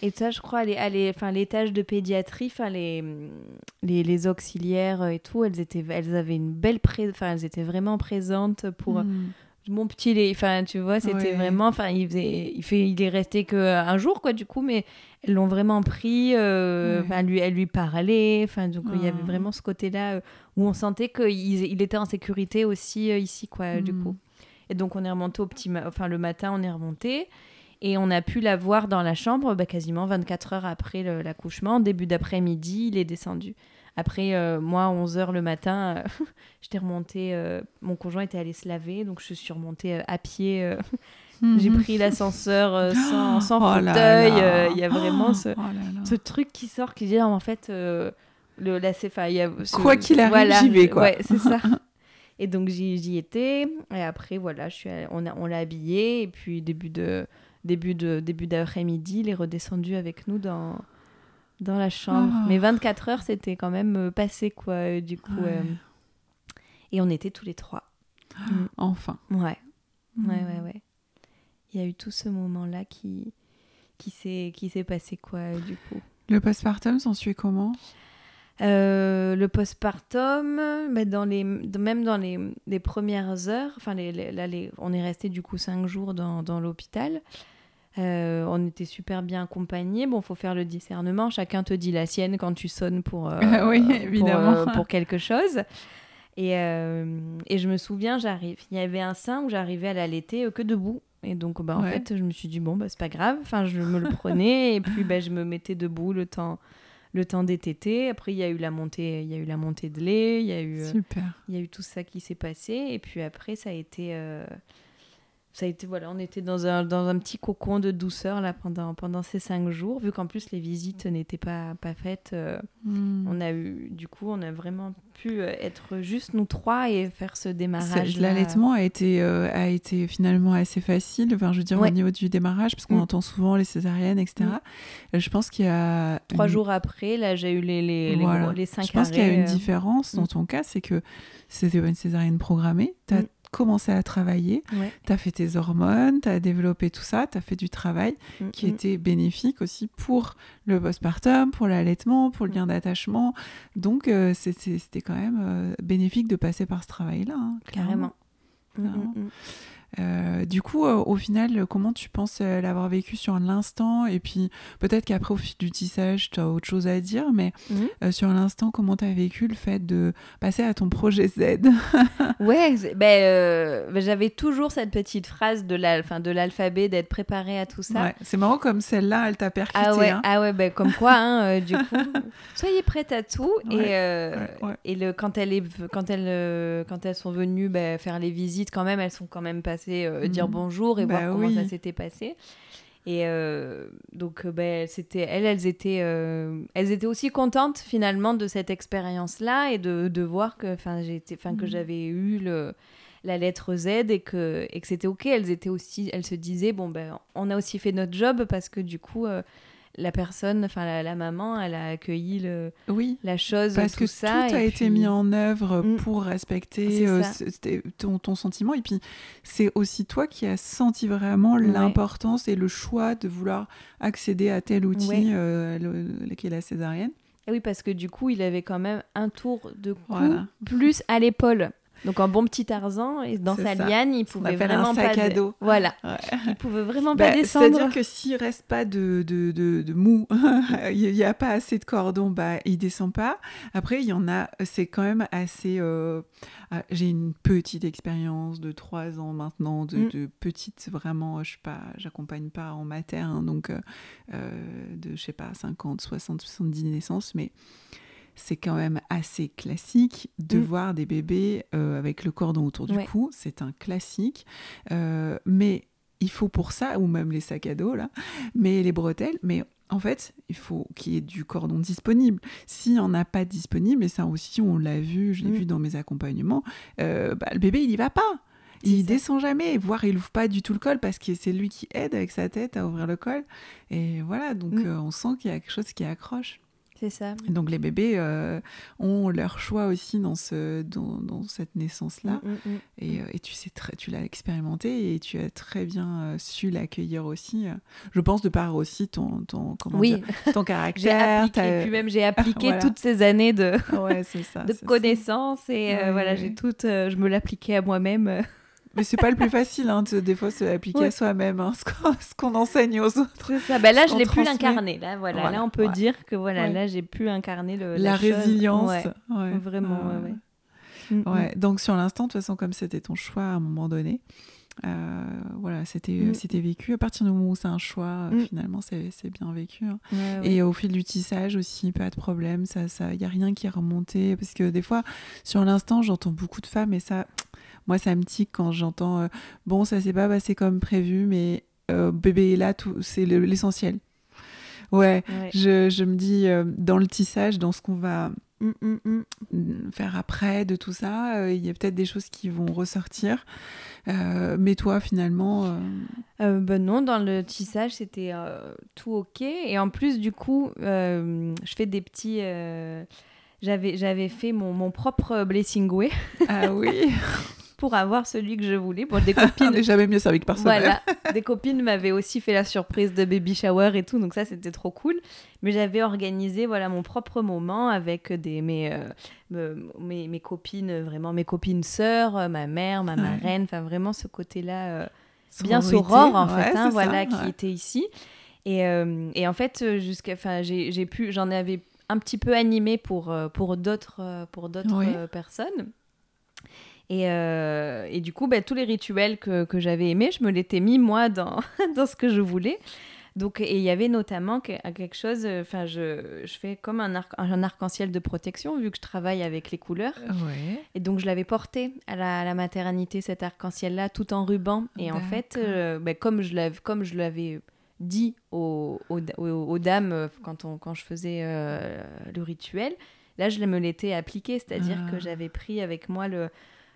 Et ça, je crois, les, les, enfin, les tâches de pédiatrie, enfin, les, les, les auxiliaires et tout, elles, étaient, elles avaient une belle pré- enfin, elles étaient vraiment présentes pour mmh. mon petit lait. Enfin, tu vois, c'était ouais. vraiment... Enfin, il, faisait, il, fait, il est resté qu'un jour, quoi, du coup, mais elles l'ont vraiment pris. Euh, ouais. Enfin, lui, elle lui parlait. Enfin, donc, ah. il y avait vraiment ce côté-là où on sentait qu'il il était en sécurité aussi ici, quoi, mmh. du coup. Et donc, on est remonté au petit... Ma- enfin, le matin, on est remonté. Et on a pu la voir dans la chambre bah, quasiment vingt-quatre heures après le, l'accouchement. Début d'après-midi, il est descendu. Après, euh, moi, à onze heures le matin, euh, j'étais remontée. Euh, mon conjoint était allé se laver, donc je suis remontée euh, à pied. Euh, mm-hmm. J'ai pris l'ascenseur euh, sans, sans oh fauteuil. Il euh, y a vraiment ce, oh ce truc qui sort, qui dit, en fait, euh, le, la cépha... Y a ce, quoi qu'il arrive, voilà, j'y vais, quoi. Ouais, c'est ça. Et donc, j'y, j'y étais. Et après, voilà, je suis allée, on, a, on l'a habillée. Et puis, début de... Début, de, début d'après-midi, il est redescendu avec nous dans, dans la chambre. Oh. Mais vingt-quatre heures, c'était quand même passé, quoi, euh, du coup. Ouais. Euh... Et on était tous les trois. Oh, mmh. Enfin. Ouais. Mmh. Ouais, ouais, ouais. Il y a eu tout ce moment-là qui, qui, s'est, qui s'est passé, quoi, euh, du coup. Le postpartum s'en suit comment ? Euh, le postpartum, bah dans les, même dans les, les premières heures, enfin les, les, là, les, on est resté du coup cinq jours dans, dans l'hôpital. Euh, on était super bien accompagnés. Bon, il faut faire le discernement. Chacun te dit la sienne quand tu sonnes pour, euh, oui, évidemment. pour, euh, pour quelque chose. Et, euh, et je me souviens, j'arrive. Il y avait un sein où j'arrivais à l'allaiter que debout. Et donc, bah, en ouais. fait, je me suis dit, bon, bah, c'est pas grave. Enfin, je me le prenais et puis bah, je me mettais debout le temps... le temps des tétés. Après, il y a eu la montée, il y a eu la montée de lait, il y a eu, Super. il y a eu tout ça qui s'est passé. Et puis après, ça a été, euh, ça a été, voilà, on était dans un dans un petit cocon de douceur là pendant pendant ces cinq jours. Vu qu'en plus les visites n'étaient pas pas faites, euh, mm. on a eu, du coup, on a vraiment pu être juste nous trois et faire ce démarrage. C'est, l'allaitement a été euh, a été finalement assez facile. Enfin, je veux dire ouais. au niveau du démarrage, parce qu'on mm. entend souvent les césariennes, et cetera. Mm. Je pense qu'il y a trois une... jours après, là, j'ai eu les les voilà. les, gros, les cinq. Je pense arrêts, qu'il y a une différence euh... dans ton cas, c'est que c'était pas une césarienne programmée. T'as... Mm. commencé à travailler, ouais. tu as fait tes hormones, tu as développé tout ça, tu as fait du travail mm-hmm. qui était bénéfique aussi pour le postpartum, pour l'allaitement, pour le lien d'attachement. Donc, euh, c'est, c'est, c'était quand même euh, bénéfique de passer par ce travail-là. Hein, clairement. Carrément. Carrément. Mm-hmm. Euh, du coup, euh, au final, comment tu penses euh, l'avoir vécu sur l'instant? Et puis, peut-être qu'après, au fil du tissage, tu as autre chose à dire, mais mmh. euh, sur l'instant, comment tu as vécu le fait de passer à ton projet Z? Ouais, bah, euh, bah, j'avais toujours cette petite phrase de, la, fin, de l'alphabet, d'être préparée à tout ça. Ouais, c'est marrant comme celle-là, elle t'a percutée. Ah ouais, hein. Ah ouais, bah, comme quoi, hein, euh, du coup, soyez prête à tout. Ouais, et euh, ouais, ouais. et le, quand, elle est, quand, elle, quand elles sont venues bah, faire les visites, quand même, elles sont quand même passées dire bonjour et bah voir oui. comment ça s'était passé. Et euh, donc, bah, c'était, elles, elles étaient, euh, elles étaient aussi contentes finalement de cette expérience-là et de, de voir que, j'étais, mm. que j'avais eu le, la lettre Z et que, et que c'était OK. Elles, étaient aussi, elles se disaient, bon, bah, on a aussi fait notre job parce que du coup... Euh, la personne, enfin la, la maman, elle a accueilli le, oui, la chose, parce tout que ça, tout a été puis... mis en œuvre mmh. pour respecter euh, ton, ton sentiment. Et puis, c'est aussi toi qui as senti vraiment ouais. l'importance et le choix de vouloir accéder à tel outil ouais. euh, le, le, qui est la césarienne. Et oui, parce que du coup, il avait quand même un tour de cou voilà. plus à l'épaule. Donc un bon petit Tarzan, et dans c'est sa ça. liane, il pouvait vraiment pas... un sac pas à dos. Voilà, ouais. il pouvait vraiment bah, pas descendre. C'est-à-dire que s'il reste pas de, de, de, de mou, il n'y a pas assez de cordon, bah, il descend pas. Après, il y en a, c'est quand même assez... Euh... Ah, j'ai une petite expérience de trois ans maintenant, de, mm. de petite, vraiment, je sais pas, j'accompagne pas en mater, hein, donc euh, de, je sais pas, cinquante, soixante, soixante-dix naissances, mais... c'est quand même assez classique de mmh. voir des bébés euh, avec le cordon autour du ouais. cou. C'est un classique. Euh, mais il faut pour ça, ou même les sacs à dos, là, mais les bretelles, mais en fait, il faut qu'il y ait du cordon disponible. S'il n'y en a pas disponible, et ça aussi, on l'a vu, je l'ai mmh. vu dans mes accompagnements, euh, bah, le bébé, il n'y va pas. C'est il ça. descend jamais, voire il ouvre pas du tout le col parce que c'est lui qui aide avec sa tête à ouvrir le col. Et voilà, donc mmh. euh, on sent qu'il y a quelque chose qui accroche. C'est ça. Et donc les bébés euh, ont leur choix aussi dans, ce, dans, dans cette naissance-là. Mmh, mmh. Et, et tu, sais très, tu l'as expérimenté et tu as très bien euh, su l'accueillir aussi. Euh. Je pense de par aussi ton, ton, comment oui. dire, ton caractère. J'ai appliqué, et puis même j'ai appliqué voilà. toutes ces années de, ouais, c'est ça, de c'est connaissances. Ça. Et euh, ouais, voilà, ouais. j'ai toutes, euh, je me l'appliquais à moi-même. Mais c'est pas le plus facile, hein, de, des fois, se l'appliquer ouais. à soi-même, hein, ce, qu'on, ce qu'on enseigne aux autres. C'est ça. Ben là, je l'ai plus incarné. Là, voilà. Voilà, là, on peut ouais. dire que voilà, ouais. là, j'ai pu incarner le, la, la résilience. Ouais. Ouais. Vraiment, euh... ouais. ouais. ouais. Donc, sur l'instant, de toute façon, comme c'était ton choix à un moment donné, euh, voilà, c'était, mm. c'était vécu. À partir du moment où c'est un choix, mm. finalement, c'est, c'est bien vécu. Hein. Ouais, ouais. Et au fil du tissage aussi, pas de problème. Ça, ça, y a rien qui est remonté. Parce que des fois, sur l'instant, j'entends beaucoup de femmes et ça... Moi, ça me tique quand j'entends euh, « Bon, ça s'est pas passé comme prévu, mais euh, bébé est là, tout, c'est le, l'essentiel. » Ouais, ouais. Je, je me dis, euh, dans le tissage, dans ce qu'on va mm, mm, mm, faire après de tout ça, il euh, y a peut-être des choses qui vont ressortir. Euh, mais toi, finalement... Euh... Euh, ben non, dans le tissage, c'était euh, tout OK. Et en plus, du coup, euh, je fais des petits... Euh... J'avais, j'avais fait mon, mon propre blessing way. Ah oui. Pour avoir celui que je voulais. Bon, des copines... On n'est jamais mieux servi que par soi-même. Voilà. Des copines m'avaient aussi fait la surprise de baby shower et tout, donc ça, c'était trop cool. Mais j'avais organisé voilà, mon propre moment avec des, mes, euh, mes, mes copines, vraiment mes copines sœurs, ma mère, ma ouais. marraine, enfin vraiment ce côté-là euh, bien soror, en ouais, fait, hein, voilà, ça, qui ouais. était ici. Et, euh, et en fait, jusqu'à, j'ai, j'ai pu, j'en avais un petit peu animé pour, pour d'autres, pour d'autres oui. personnes. Et, euh, et du coup, bah, tous les rituels que, que j'avais aimés, je me l'étais mis, moi, dans, dans ce que je voulais. Donc, et il y avait notamment quelque chose... Enfin, je, je fais comme un, arc, un arc-en-ciel de protection, vu que je travaille avec les couleurs. Ouais. Et donc, je l'avais porté à la, à la maternité, cet arc-en-ciel-là, tout en ruban. Et d'accord. en fait, euh, bah, comme je l'avais... Comme je l'avais dit aux, aux, aux dames quand, on, quand je faisais euh, le rituel, là je me l'étais appliqué, c'est-à-dire ah. que j'avais pris avec moi le,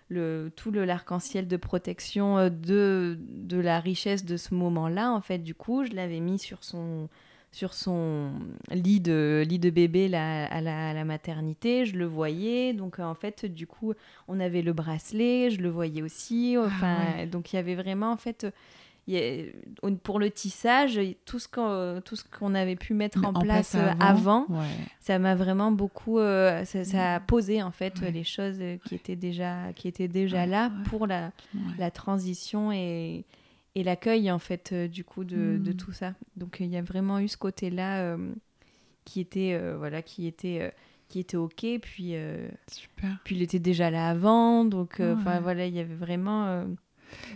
le, tout le, l'arc-en-ciel de protection de, de la richesse de ce moment-là, en fait, du coup, je l'avais mis sur son, sur son lit, de, lit de bébé la, à, la, à la maternité, je le voyais, donc en fait, du coup, on avait le bracelet, je le voyais aussi, enfin, ah, ouais. donc il y avait vraiment, en fait... y a, pour le tissage, tout ce qu'on, tout ce qu'on avait pu mettre en, en place, place avant, avant ouais. ça m'a vraiment beaucoup... Euh, ça, ça a posé, en fait, ouais. les choses qui étaient déjà, qui étaient déjà ouais, là ouais. pour la, ouais. la transition et... et l'accueil, en fait, euh, du coup, de, mmh. de tout ça. Donc, il euh, y a vraiment eu ce côté-là euh, qui était, euh, voilà, qui était, euh, qui était OK. Puis, euh, Super. Puis, il était déjà là avant. Donc, euh, ouais. voilà, il y avait vraiment... Euh...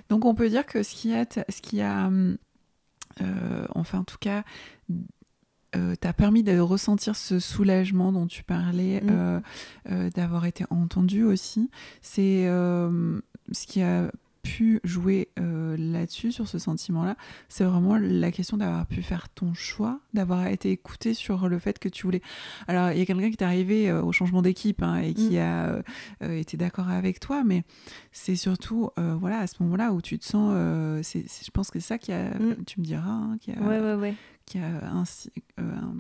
Donc, on peut dire que ce qui a... T- ce qui a euh, enfin, en tout cas, euh, t'a permis de ressentir ce soulagement dont tu parlais, mmh. euh, euh, d'avoir été entendue aussi. C'est euh, ce qui a... pu jouer euh, là-dessus, sur ce sentiment-là, c'est vraiment la question d'avoir pu faire ton choix, d'avoir été écouté sur le fait que tu voulais. Alors, il y a quelqu'un qui est arrivé euh, au changement d'équipe hein, et qui mmh. a euh, été d'accord avec toi, mais c'est surtout euh, voilà, à ce moment-là où tu te sens... Euh, c'est, c'est, je pense que c'est ça qui a... Mmh. Tu me diras, hein, qui a... Ouais, ouais, ouais. Qui a un, euh, un...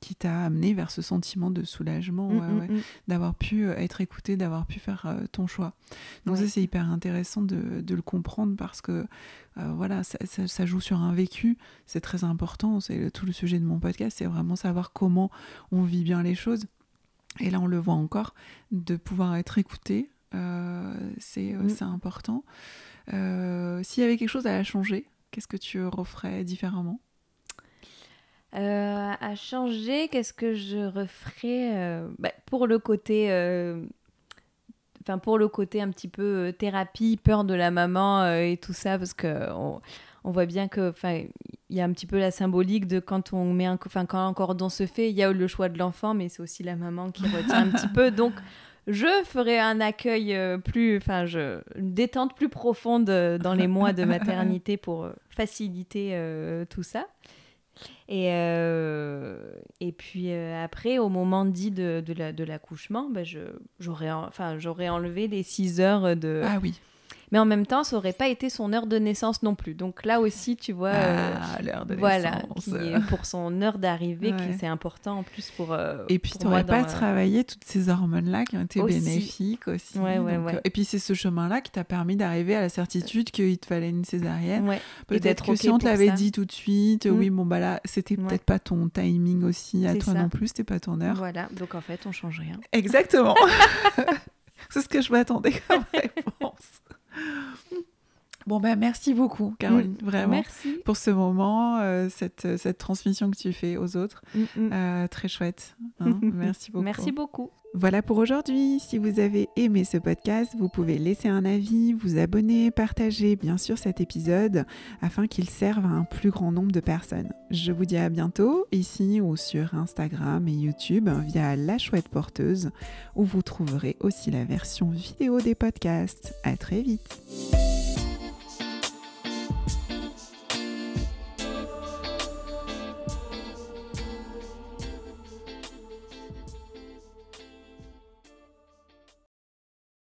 qui t'a amené vers ce sentiment de soulagement, mmh, ouais, ouais, mmh. d'avoir pu être écouté, d'avoir pu faire euh, ton choix. Donc ouais. ça, c'est hyper intéressant de, de le comprendre parce que euh, voilà, ça, ça, ça joue sur un vécu, c'est très important, c'est le, tout le sujet de mon podcast, c'est vraiment savoir comment on vit bien les choses. Et là, on le voit encore, de pouvoir être écouté, euh, c'est, euh, mmh. c'est important. Euh, s'il y avait quelque chose à changer, qu'est-ce que tu referais différemment ? Euh, à changer, qu'est-ce que je referais euh, bah, pour le côté, enfin euh, pour le côté un petit peu euh, thérapie, peur de la maman euh, et tout ça, parce que on, on voit bien que, enfin, il y a un petit peu la symbolique de quand on met, enfin quand un cordon se fait, il y a le choix de l'enfant, mais c'est aussi la maman qui retient un petit peu, donc. Je ferai un accueil plus... Enfin, une détente plus profonde dans les mois de maternité pour faciliter euh, tout ça. Et, euh, et puis euh, après, au moment dit de, de, la, de l'accouchement, bah je, j'aurais, en, enfin, j'aurais enlevé les six heures de... Ah oui. Mais en même temps, ça n'aurait pas été son heure de naissance non plus. Donc là aussi, tu vois... Ah, euh, l'heure de voilà, naissance. Voilà, pour son heure d'arrivée, ouais. qui, c'est important en plus pour euh, et puis, tu n'aurais pas euh... travaillé toutes ces hormones-là qui ont été aussi. bénéfiques aussi. Ouais, ouais, donc, ouais. Euh, et puis, c'est ce chemin-là qui t'a permis d'arriver à la certitude qu'il te fallait une césarienne. Ouais. Peut-être que okay si on te l'avait ça. dit tout de suite, mmh. oui, bon, bah là, c'était peut-être ouais. pas ton timing aussi, à c'est toi ça. non plus, c'était pas ton heure. Voilà, donc en fait, on change rien. Exactement. C'est ce que je m'attendais comme réponse. Bon ben bah merci beaucoup Caroline, mmh, vraiment merci. pour ce moment, euh, cette, cette transmission que tu fais aux autres, mmh, mmh. Euh, très chouette, hein, merci beaucoup. Merci beaucoup. Voilà pour aujourd'hui, si vous avez aimé ce podcast, vous pouvez laisser un avis, vous abonner, partager bien sûr cet épisode afin qu'il serve à un plus grand nombre de personnes. Je vous dis à bientôt, ici ou sur Instagram et YouTube via La Chouette Porteuse où vous trouverez aussi la version vidéo des podcasts. À très vite.